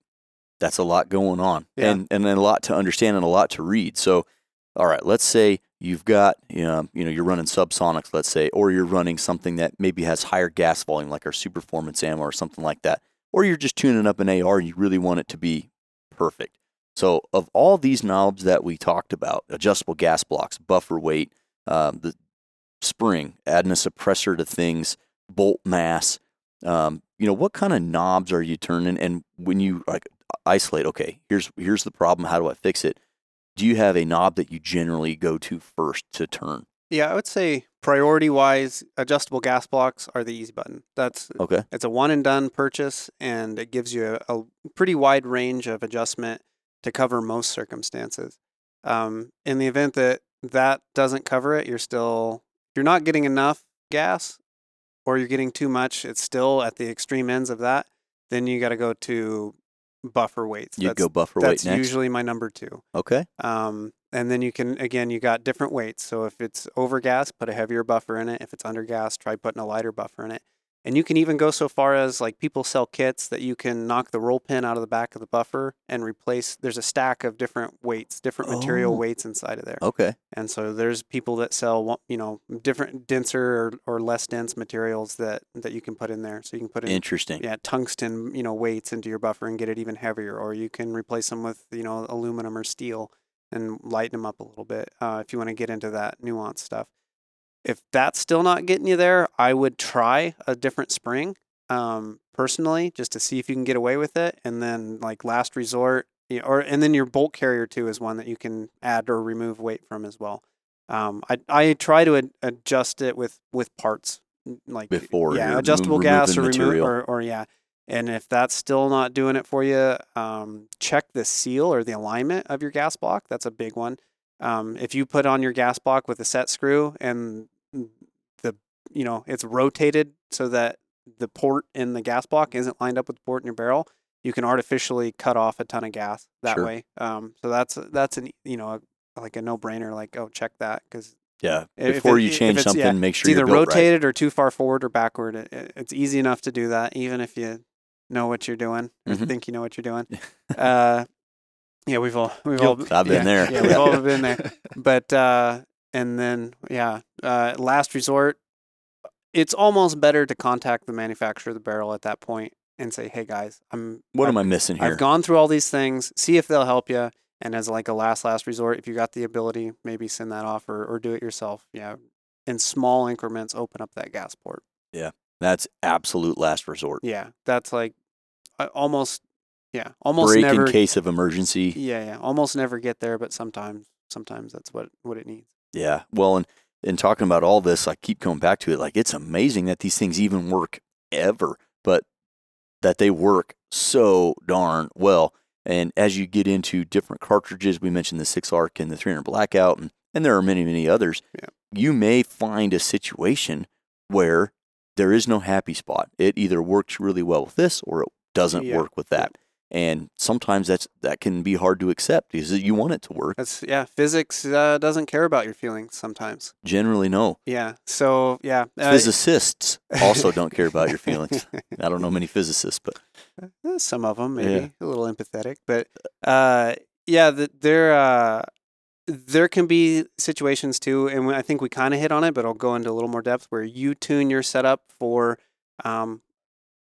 that's a lot going on yeah. and, and a lot to understand and a lot to read. So, all right, let's say you've got, you know, you know, you're running subsonics, let's say, or you're running something that maybe has higher gas volume, like our Superformance ammo or something like that, or you're just tuning up an A R and you really want it to be perfect. So of all these knobs that we talked about, adjustable gas blocks, buffer weight, um, the spring, adding a suppressor to things, bolt mass, um, you know, what kind of knobs are you turning? And when you like isolate, okay, here's here's the problem. How do I fix it? Do you have a knob that you generally go to first to turn? Yeah, I would say priority-wise, adjustable gas blocks are the easy button. That's okay. It's a one-and-done purchase, and it gives you a, a pretty wide range of adjustment to cover most circumstances. Um, in the event that that doesn't cover it, you're still you're not getting enough gas, or you're getting too much. It's still at the extreme ends of that. Then you got to go to buffer weights. You go buffer weight next. That's usually my number two. Okay. Um, and then you can again, you got different weights. So if it's over gas, put a heavier buffer in it. If it's under gas, try putting a lighter buffer in it. And you can even go so far as, like, people sell kits that you can knock the roll pin out of the back of the buffer and replace. There's a stack of different weights, different oh. material weights inside of there. Okay. And so there's people that sell, you know, different denser or, or less dense materials that, that you can put in there. So you can put in Interesting. yeah, tungsten, you know, weights into your buffer and get it even heavier. Or you can replace them with, you know, aluminum or steel and lighten them up a little bit uh, if you want to get into that nuanced stuff. If that's still not getting you there, I would try a different spring, um, personally, just to see if you can get away with it. And then, like, last resort, you know, or and then your bolt carrier too is one that you can add or remove weight from as well. Um, I I try to ad- adjust it with, with parts, like before, yeah, adjustable remo- gas or remove or, or yeah. And if that's still not doing it for you, um, check the seal or the alignment of your gas block. That's a big one. Um, if you put on your gas block with a set screw and the, you know, it's rotated so that the port in the gas block isn't lined up with the port in your barrel, you can artificially cut off a ton of gas that sure. way. Um, so that's, that's an, you know, a, like a no brainer, like, oh, check that. Cause yeah, if, before if it, you change something, yeah, make sure it's either you're rotated right. or too far forward or backward. It, it, it's easy enough to do that. Even if you know what you're doing, mm-hmm. or think you know what you're doing, uh, Yeah, we've all we've all I've been yeah, there. Yeah, we've all been there. But uh, and then yeah, uh, last resort, it's almost better to contact the manufacturer of the barrel at that point and say, "Hey guys, I'm what I'm, am I missing here? I've gone through all these things. See if they'll help you." And as like a last last resort, if you got the ability, maybe send that off or, or do it yourself. Yeah, in small increments, open up that gas port. Yeah, that's absolute last resort. Yeah, that's like almost. Yeah, almost break never. Break in case of emergency. Yeah, yeah, almost never get there, but sometimes, sometimes that's what, what it needs. Yeah, well, and, and talking about all this, I keep coming back to it. Like, it's amazing that these things even work ever, but that they work so darn well. And as you get into different cartridges, we mentioned the six A R C and the three hundred Blackout, and, and there are many, many others. Yeah. You may find a situation where there is no happy spot. It either works really well with this or it doesn't yeah. work with that. Yeah. And sometimes that's that can be hard to accept because you want it to work. That's yeah. Physics uh, doesn't care about your feelings sometimes. Generally, no. Yeah. So yeah. Uh, Physicists also don't care about your feelings. I don't know many physicists, but some of them maybe yeah. a little empathetic. But uh, yeah, the, there uh, there can be situations too, and I think we kind of hit on it, but I'll go into a little more depth where you tune your setup for. Um,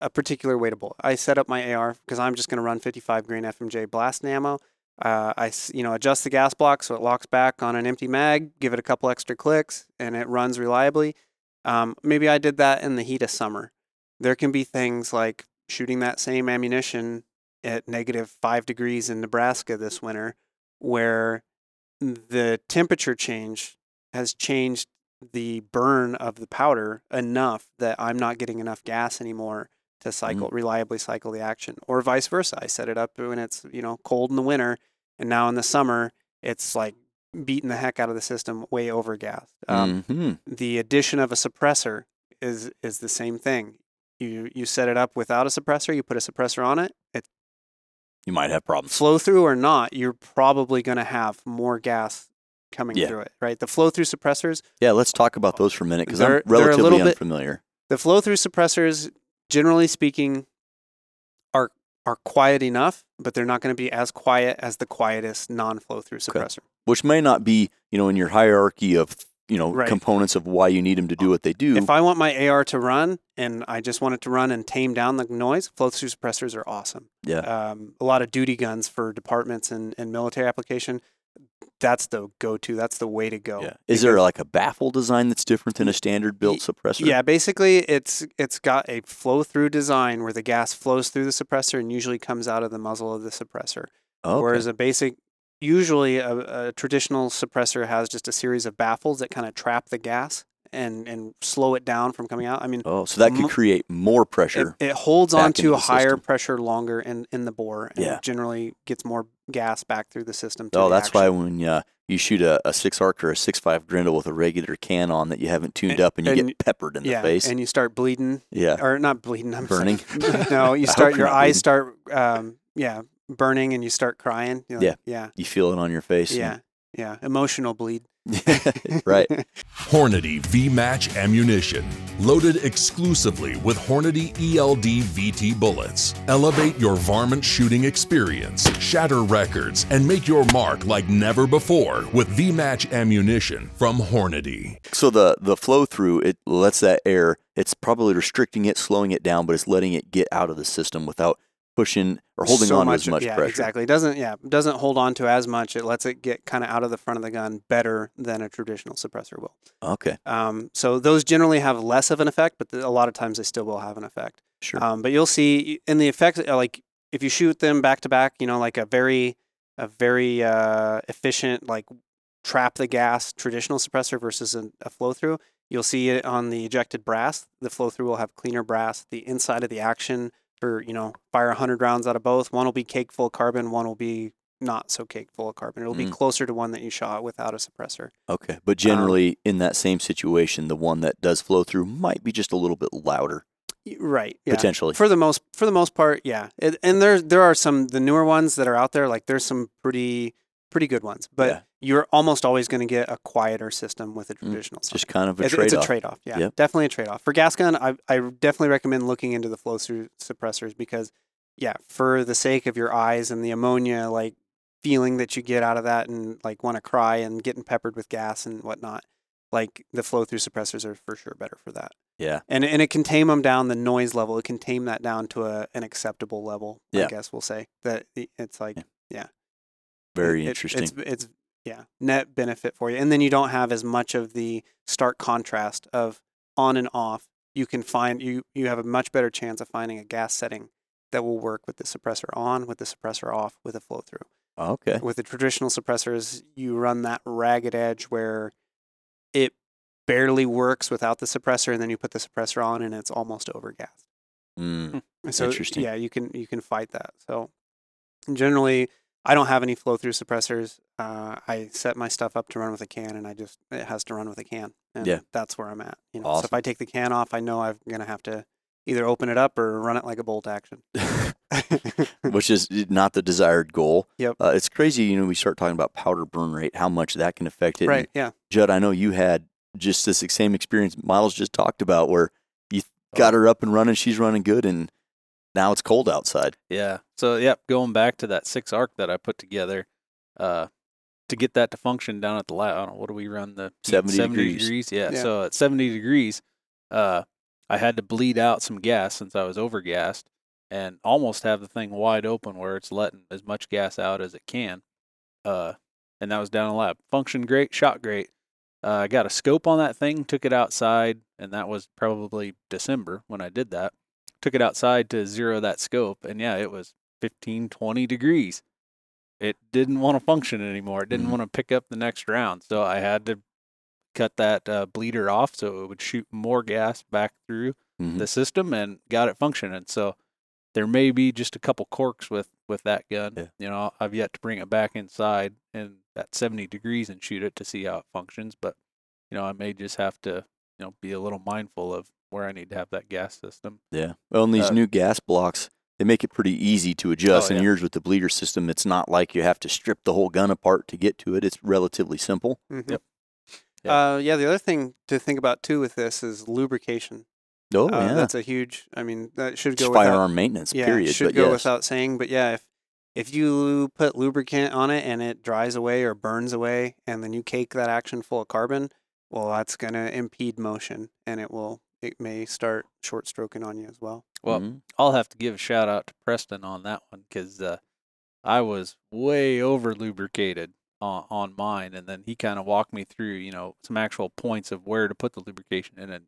a particular way to bullet. I set up my A R because I'm just going to run fifty-five grain F M J blast ammo. Uh, I, you know, adjust the gas block so it locks back on an empty mag, give it a couple extra clicks, and it runs reliably. Um, maybe I did that in the heat of summer. There can be things like shooting that same ammunition at negative five degrees in Nebraska this winter, where the temperature change has changed the burn of the powder enough that I'm not getting enough gas anymore to cycle, mm-hmm. reliably cycle the action, or vice versa. I set it up when it's, you know, cold in the winter, and now in the summer, it's like beating the heck out of the system, way over gassed. Um, mm-hmm. The addition of a suppressor is is the same thing. You you set it up without a suppressor, you put a suppressor on it, it you might have problems. Flow through or not, you're probably going to have more gas coming yeah. through it, right? The flow through suppressors. Yeah, let's talk about those for a minute because I'm relatively unfamiliar. Bit, the flow through suppressors, generally speaking, are are quiet enough, but they're not going to be as quiet as the quietest non-flow-through suppressor. Okay. Which may not be, you know, in your hierarchy of, you know, right. components of why you need them to do what they do. If I want my A R to run and I just want it to run and tame down the noise, flow-through suppressors are awesome. Yeah. Um, a lot of duty guns for departments and, and military application, that's the go-to. That's the way to go. Yeah. Is there like a baffle design that's different than a standard built suppressor? Yeah, basically it's it's got a flow-through design where the gas flows through the suppressor and usually comes out of the muzzle of the suppressor. Oh, okay. Whereas a basic usually a, a traditional suppressor has just a series of baffles that kind of trap the gas and, and slow it down from coming out. I mean, oh, so that could create more pressure. It, it holds on to a higher system. pressure longer in, in the bore, and yeah. generally gets more gas back through the system. To oh, the that's action. why when uh, you shoot a, a six arc or a six five Grendel with a regular can on that you haven't tuned and, up and you and, get peppered in yeah, the face. And you start bleeding. Yeah. Or not bleeding. I'm Burning. Sorry. No, you start, your eyes bleeding. start, um, yeah, burning and you start crying. You're yeah. Like, yeah. You feel it on your face. Yeah. And, yeah. Emotional bleed. Right. Hornady V-Match ammunition, loaded exclusively with Hornady E L D V T bullets. Elevate your varmint shooting experience, shatter records, and make your mark like never before with V-Match ammunition from Hornady. So the the flow through, it lets that air, it's probably restricting it, slowing it down, but it's letting it get out of the system without pushing or holding so on much, as much yeah, pressure. Exactly. It doesn't yeah, doesn't hold on to as much. It lets it get kind of out of the front of the gun better than a traditional suppressor will. Okay. Um, so those generally have less of an effect, but the, a lot of times they still will have an effect. Sure. Um, but you'll see in the effects, like if you shoot them back to back, you know, like a very a very uh, efficient, like trap the gas traditional suppressor versus a, a flow through, you'll see it on the ejected brass. The flow through will have cleaner brass. The inside of the action for, you know, fire one hundred rounds out of both. One will be cake full of carbon. One will be not so cake full of carbon. It'll mm. be closer to one that you shot without a suppressor. Okay. But generally, um, in that same situation, the one that does flow through might be just a little bit louder. Right. Yeah. Potentially. For the most for the most part, yeah. It, and there, there are some, the newer ones that are out there, like there's some pretty, pretty good ones. But yeah. you're almost always going to get a quieter system with a traditional mm. system. Just kind of a trade-off. It's a trade-off, yeah. Yep. Definitely a trade-off. For gas gun, I, I definitely recommend looking into the flow-through suppressors because, yeah, for the sake of your eyes and the ammonia, like, feeling that you get out of that and, like, want to cry and getting peppered with gas and whatnot, like, the flow-through suppressors are for sure better for that. Yeah. And and it can tame them down, the noise level. It can tame that down to a, an acceptable level, yeah. I guess we'll say. That it's like, yeah. yeah. Very it, interesting. It, it's it's Yeah, net benefit for you. And then you don't have as much of the stark contrast of on and off. You can find, you, you have a much better chance of finding a gas setting that will work with the suppressor on, with the suppressor off, with a flow through. Okay. With the traditional suppressors, you run that ragged edge where it barely works without the suppressor, and then you put the suppressor on and it's almost overgassed. Mm, so, interesting. Yeah, you can, you can fight that. So generally, I don't have any flow-through suppressors. Uh, I set my stuff up to run with a can, and I just it has to run with a can. And yeah. that's where I'm at. You know? Awesome. So if I take the can off, I know I'm going to have to either open it up or run it like a bolt action. Which is not the desired goal. Yep. Uh, it's crazy, you know, we start talking about powder burn rate, how much that can affect it. Right, and yeah. Judd, I know you had just this same experience Miles just talked about where you got oh. her up and running, she's running good, and now it's cold outside. Yeah. So, yeah, going back to that six arc that I put together, uh, to get that to function down at the lab, I don't know, what do we run? The seventy, seventy degrees. degrees? Yeah, yeah. So at seventy degrees, uh, I had to bleed out some gas since I was overgassed and almost have the thing wide open where it's letting as much gas out as it can. Uh, and that was down in the lab. Functioned great, shot great. Uh, I got a scope on that thing, took it outside, and that was probably December when I did that. Took it outside to zero that scope, and yeah, it was fifteen, twenty degrees. It didn't want to function anymore. It didn't mm-hmm. want to pick up the next round, so I had to cut that uh, bleeder off so it would shoot more gas back through mm-hmm. the system and got it functioning. So there may be just a couple corks with, with that gun. Yeah. You know, I've yet to bring it back inside and at seventy degrees and shoot it to see how it functions, but, you know, I may just have to, you know, be a little mindful of where I need to have that gas system. Yeah. Well, and these uh, new gas blocks, they make it pretty easy to adjust. Oh, and yeah. yours with the bleeder system, it's not like you have to strip the whole gun apart to get to it. It's relatively simple. Mm-hmm. Yep. Yeah. Uh, yeah, the other thing to think about, too, with this is lubrication. Oh, uh, yeah. That's a huge, I mean, that should go it's without... firearm maintenance, yeah, period. Yeah, should but go yes. without saying. But, yeah, if if you put lubricant on it and it dries away or burns away, and then you cake that action full of carbon, well, that's going to impede motion, and it will... it may start short stroking on you as well. Well, mm-hmm. I'll have to give a shout out to Preston on that one because uh, I was way over lubricated on, on mine. And then he kind of walked me through, you know, some actual points of where to put the lubrication in. And,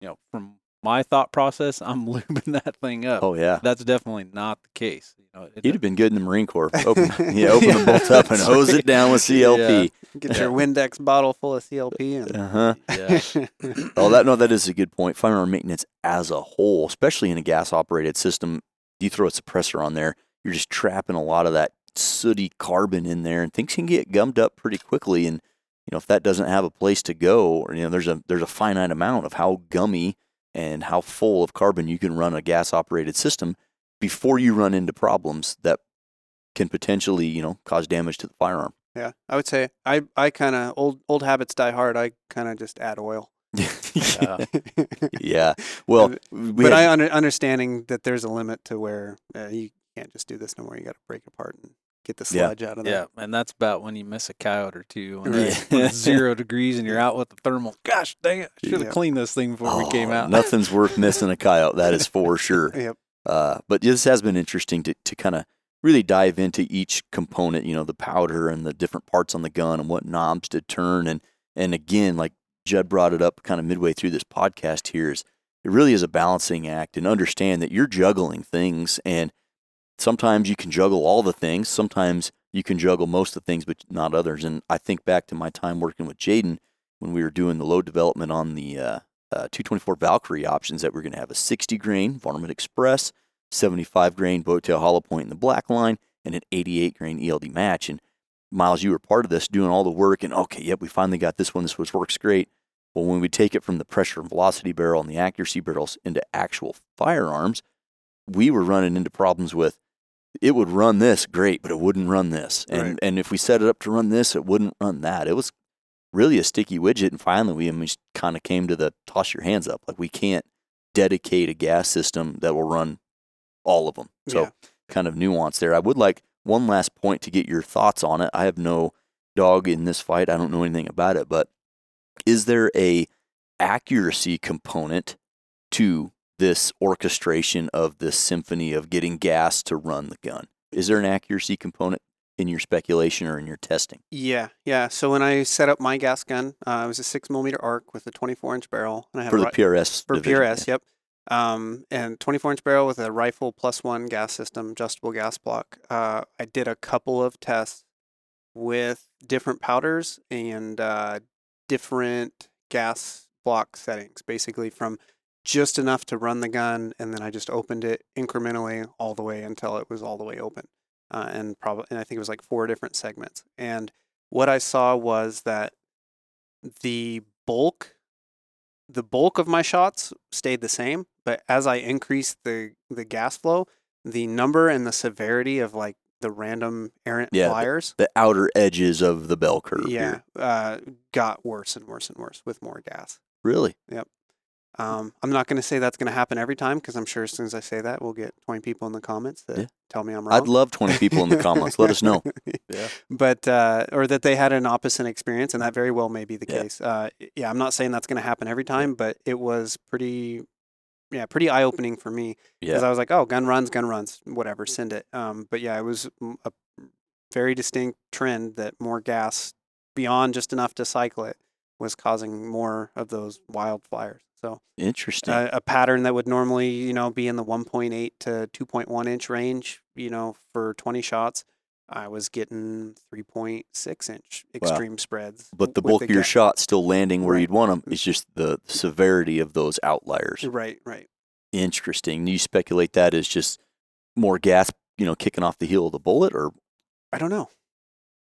you know, from my thought process, I'm lubing that thing up. Oh, yeah. That's definitely not the case. You know, You'd have been good in the Marine Corps. Open, yeah, open yeah, the bolt up and hose right. it down with C L P. Yeah. Get yeah. your Windex bottle full of C L P. And uh-huh. Yeah. oh, that, no, that is a good point. Firearm maintenance as a whole, especially in a gas-operated system, you throw a suppressor on there, you're just trapping a lot of that sooty carbon in there, and things can get gummed up pretty quickly. And, you know, if that doesn't have a place to go, or, you know, there's a there's a finite amount of how gummy and how full of carbon you can run a gas-operated system before you run into problems that can potentially, you know, cause damage to the firearm. Yeah, I would say I, I kind of, old old habits die hard, I kind of just add oil. yeah. yeah, well. We but had, I under, understanding that there's a limit to where uh, you can't just do this no more. You got to break apart and get the sludge yeah. out of there. Yeah, and that's about when you miss a coyote or two. When it's yeah. zero degrees and you're out with the thermal. Gosh, dang it. I should have yeah. cleaned this thing before oh, we came out. Nothing's worth missing a coyote. That is for sure. Yep. Uh, but this has been interesting to, to kind of really dive into each component, you know, the powder and the different parts on the gun and what knobs to turn. And, and again, like Judd brought it up kind of midway through this podcast here, is it really is a balancing act, and understand that you're juggling things, and sometimes you can juggle all the things. Sometimes you can juggle most of the things, but not others. And I think back to my time working with Jaden when we were doing the load development on the uh, uh, two twenty-four Valkyrie options, that we're going to have a sixty grain Varmint Express, seventy-five grain Boat-Tail Hollow Point in the black line, and an eighty-eight grain E L D match. And Miles, you were part of this, doing all the work. And okay, yep, we finally got this one. This one works great. Well, when we take it from the pressure and velocity barrel and the accuracy barrels into actual firearms, we were running into problems with, it would run this great, but it wouldn't run this. And right. and if we set it up to run this, it wouldn't run that. It was really a sticky widget. And finally, we, I mean, kind of came to the toss your hands up. Like, we can't dedicate a gas system that will run all of them. So yeah. kind of nuance there. I would like one last point to get your thoughts on it. I have no dog in this fight. I don't know anything about it. But is there a accuracy component to this orchestration of this symphony of getting gas to run the gun? Is there an accuracy component in your speculation or in your testing? Yeah, yeah. So when I set up my gas gun, uh, it was a six millimeter ARC with a twenty-four inch barrel, and I had for the P R S for division, P R S. Yeah. Yep, um, and twenty-four inch barrel with a rifle plus one gas system, adjustable gas block. Uh, I did a couple of tests with different powders and uh, different gas block settings, basically from just enough to run the gun, and then I just opened it incrementally all the way until it was all the way open, uh, and probably, and I think it was like four different segments. And what I saw was that the bulk, the bulk of my shots stayed the same, but as I increased the the gas flow, the number and the severity of like the random errant yeah, flyers, the, the outer edges of the bell curve, yeah, uh, got worse and worse and worse with more gas. Really? Yep. Um, I'm not going to say that's going to happen every time, because I'm sure as soon as I say that, we'll get twenty people in the comments that yeah. tell me I'm wrong. I'd love twenty people in the comments. Let us know. Yeah. But uh, or that they had an opposite experience, and that very well may be the yeah. case. Uh, yeah, I'm not saying that's going to happen every time, yeah. but it was pretty, yeah, pretty eye-opening for me, because yeah. I was like, oh, gun runs, gun runs, whatever, send it. Um, but yeah, it was a very distinct trend that more gas beyond just enough to cycle it was causing more of those wildfires. So interesting. Uh, a pattern that would normally, you know, be in the one point eight to two point one inch range, you know, for twenty shots, I was getting three point six inch extreme wow. spreads. But the bulk of your shot still landing where right. you'd want them. It's just the severity of those outliers. Right, right. Interesting. Do you speculate that is just more gas, you know, kicking off the heel of the bullet, or? I don't know.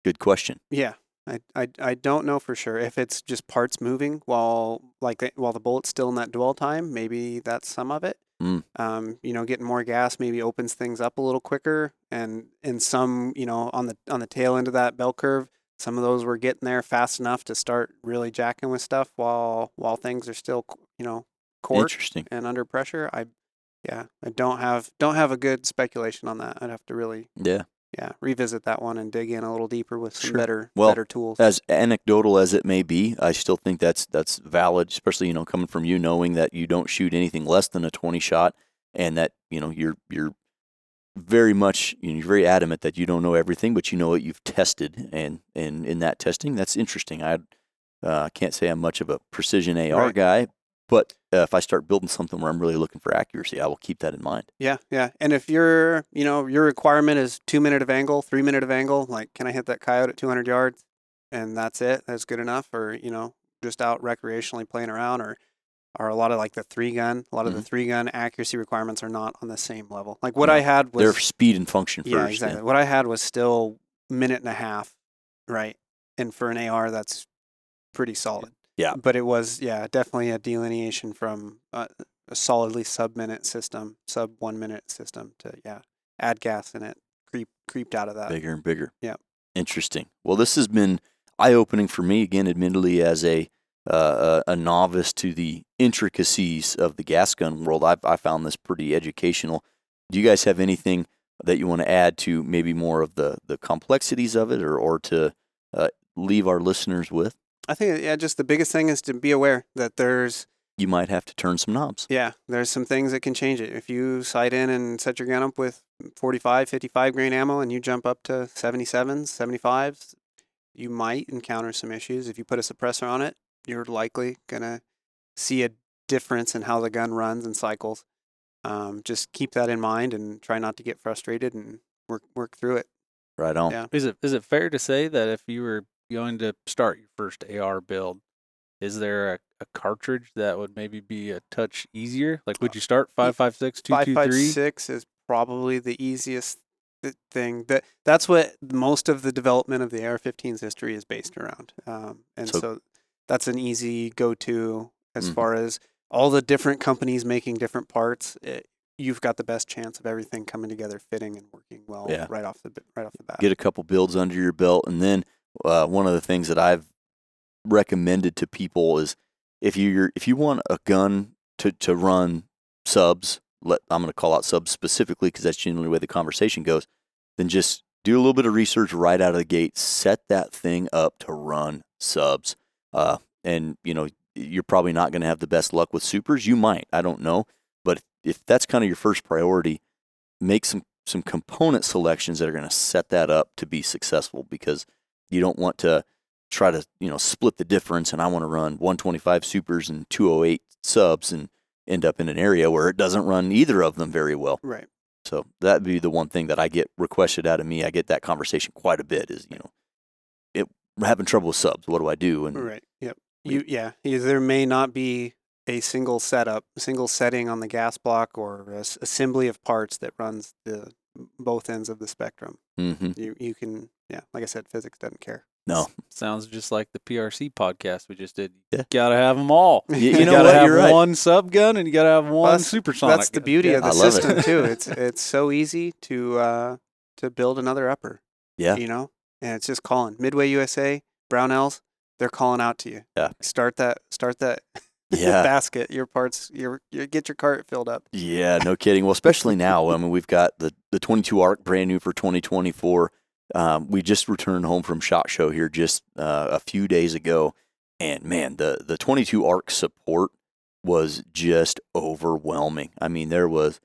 Good question. Yeah. I, I, I don't know for sure if it's just parts moving while like while the bullet's still in that dwell time. Maybe that's some of it. Mm. Um, you know, getting more gas maybe opens things up a little quicker, and and some, you know, on the on the tail end of that bell curve, some of those were getting there fast enough to start really jacking with stuff while while things are still, you know, corked and under pressure. I yeah, I don't have don't have a good speculation on that. I'd have to really yeah. Yeah, revisit that one and dig in a little deeper with some sure. better, well, better tools. As anecdotal as it may be, I still think that's that's valid, especially, you know, coming from you, knowing that you don't shoot anything less than a twenty shot, and that, you know, you're you're very much, you know, you're very adamant that you don't know everything, but you know what you've tested, and and in that testing, that's interesting. I uh, can't say I'm much of a precision A R right. guy, But uh, if I start building something where I'm really looking for accuracy, I will keep that in mind. Yeah, yeah. And if your, you know, your requirement is two minute of angle, three minute of angle, like, can I hit that coyote at two hundred yards, and that's it? That's good enough. Or, you know, just out recreationally playing around, or or a lot of like the three gun. A lot of mm-hmm. the three gun accuracy requirements are not on the same level. Like what yeah. I had was their speed and function yeah, first. Exactly. Yeah, exactly. What I had was still minute and a half, right? And for an A R, that's pretty solid. Yeah. But it was, yeah, definitely a delineation from a, a solidly sub-minute system, sub-one-minute system to, yeah, add gas in it, creep, creeped out of that. Bigger and bigger. Yeah. Interesting. Well, this has been eye-opening for me, again, admittedly, as a uh, a novice to the intricacies of the gas gun world. I, I found this pretty educational. Do you guys have anything that you want to add to maybe more of the, the complexities of it, or, or to uh, leave our listeners with? I think, yeah, just the biggest thing is to be aware that there's... You might have to turn some knobs. Yeah, there's some things that can change it. If you sight in and set your gun up with forty-five, fifty-five grain ammo and you jump up to seventy-sevens, seventy-fives, you might encounter some issues. If you put a suppressor on it, you're likely going to see a difference in how the gun runs and cycles. Um, just keep that in mind and try not to get frustrated and work work through it. Right on. Yeah. Is it is it fair to say that if you were going to start your first A R build, is there a, a cartridge that would maybe be a touch easier? Like, would you start five fifty-six, two twenty-three? five fifty-six is probably the easiest thing. That that's what most of the development of the A R fifteen's history is based around. Um, and so, so that's an easy go-to as mm-hmm. far as all the different companies making different parts. It, you've got the best chance of everything coming together, fitting and working well yeah. right off the right off the bat. Get a couple builds under your belt, and then Uh, one of the things that I've recommended to people is if you if you want a gun to, to run subs, let I'm going to call out subs specifically because that's generally the way the conversation goes, then just do a little bit of research right out of the gate. Set that thing up to run subs. Uh, and, you know, you're probably not going to have the best luck with supers. You might. I don't know. But if that's kind of your first priority, make some, some component selections that are going to set that up to be successful, because you don't want to try to, you know, split the difference and I want to run one twenty-five supers and two oh eight subs and end up in an area where it doesn't run either of them very well. Right. So that'd be the one thing that I get requested out of me. I get that conversation quite a bit is, you know, it, we're having trouble with subs. What do I do? And right. Yep. You, yeah. There may not be a single setup, single setting on the gas block or a s- assembly of parts that runs the both ends of the spectrum. Mm-hmm. You you can... Yeah, like I said, physics doesn't care. No. Sounds just like the P R C podcast we just did. You yeah. got to have them all. You, you, you know got to have right. one sub gun and you got to have one well, supersonic. That's the beauty yeah. of the I system, it. too. It's it's so easy to uh, to build another upper. Yeah. You know? And it's just calling. Midway U S A, Brownells, they're calling out to you. Yeah. Start that start that yeah. basket. Your parts, your, your get your cart filled up. Yeah, no kidding. Well, especially now. I mean, we've got the, the twenty-two A R C brand new for twenty twenty-four. Um, we just returned home from SHOT Show here just uh, a few days ago, and man, the, the twenty-two A R C support was just overwhelming. I mean, there was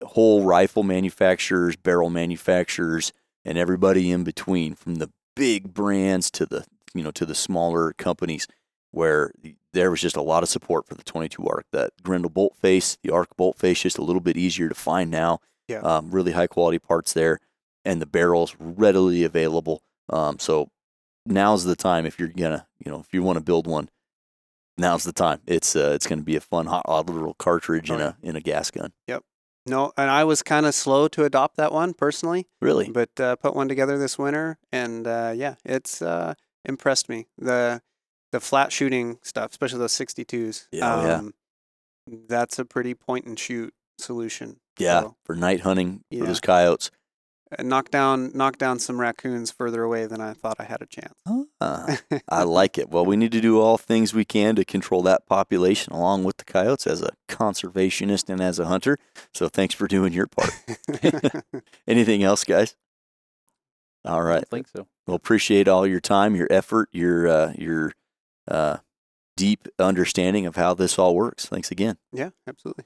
whole rifle manufacturers, barrel manufacturers, and everybody in between, from the big brands to the you know to the smaller companies, where there was just a lot of support for the twenty-two A R C. That Grendel bolt face, the A R C bolt face, just a little bit easier to find now. Yeah, um, really high quality parts there. And the barrels readily available. Um, so now's the time if you're gonna, you know, if you want to build one, now's the time. It's uh, it's gonna be a fun, hot, odd little cartridge in a in a gas gun. Yep. No, and I was kind of slow to adopt that one personally. Really, but uh, put one together this winter, and uh, yeah, it's uh, impressed me. The the flat shooting stuff, especially those sixty-twos. Yeah, um, yeah. That's a pretty point and shoot solution. Yeah, so, for night hunting yeah. for those coyotes. Knock down, knock down some raccoons further away than I thought I had a chance. Uh, I like it. Well, we need to do all things we can to control that population along with the coyotes as a conservationist and as a hunter. So thanks for doing your part. Anything else, guys? All right. I think so. Well, appreciate all your time, your effort, your uh, your uh, deep understanding of how this all works. Thanks again. Yeah, absolutely.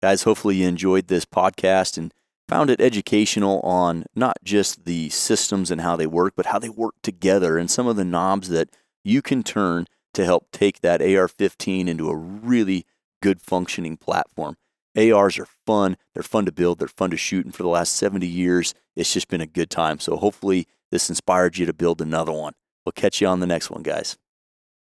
Guys, hopefully you enjoyed this podcast and found it educational on not just the systems and how they work, but how they work together and some of the knobs that you can turn to help take that A R fifteen into a really good functioning platform. A Rs are fun. They're fun to build. They're fun to shoot. And for the last seventy years, it's just been a good time. So hopefully this inspired you to build another one. We'll catch you on the next one, guys.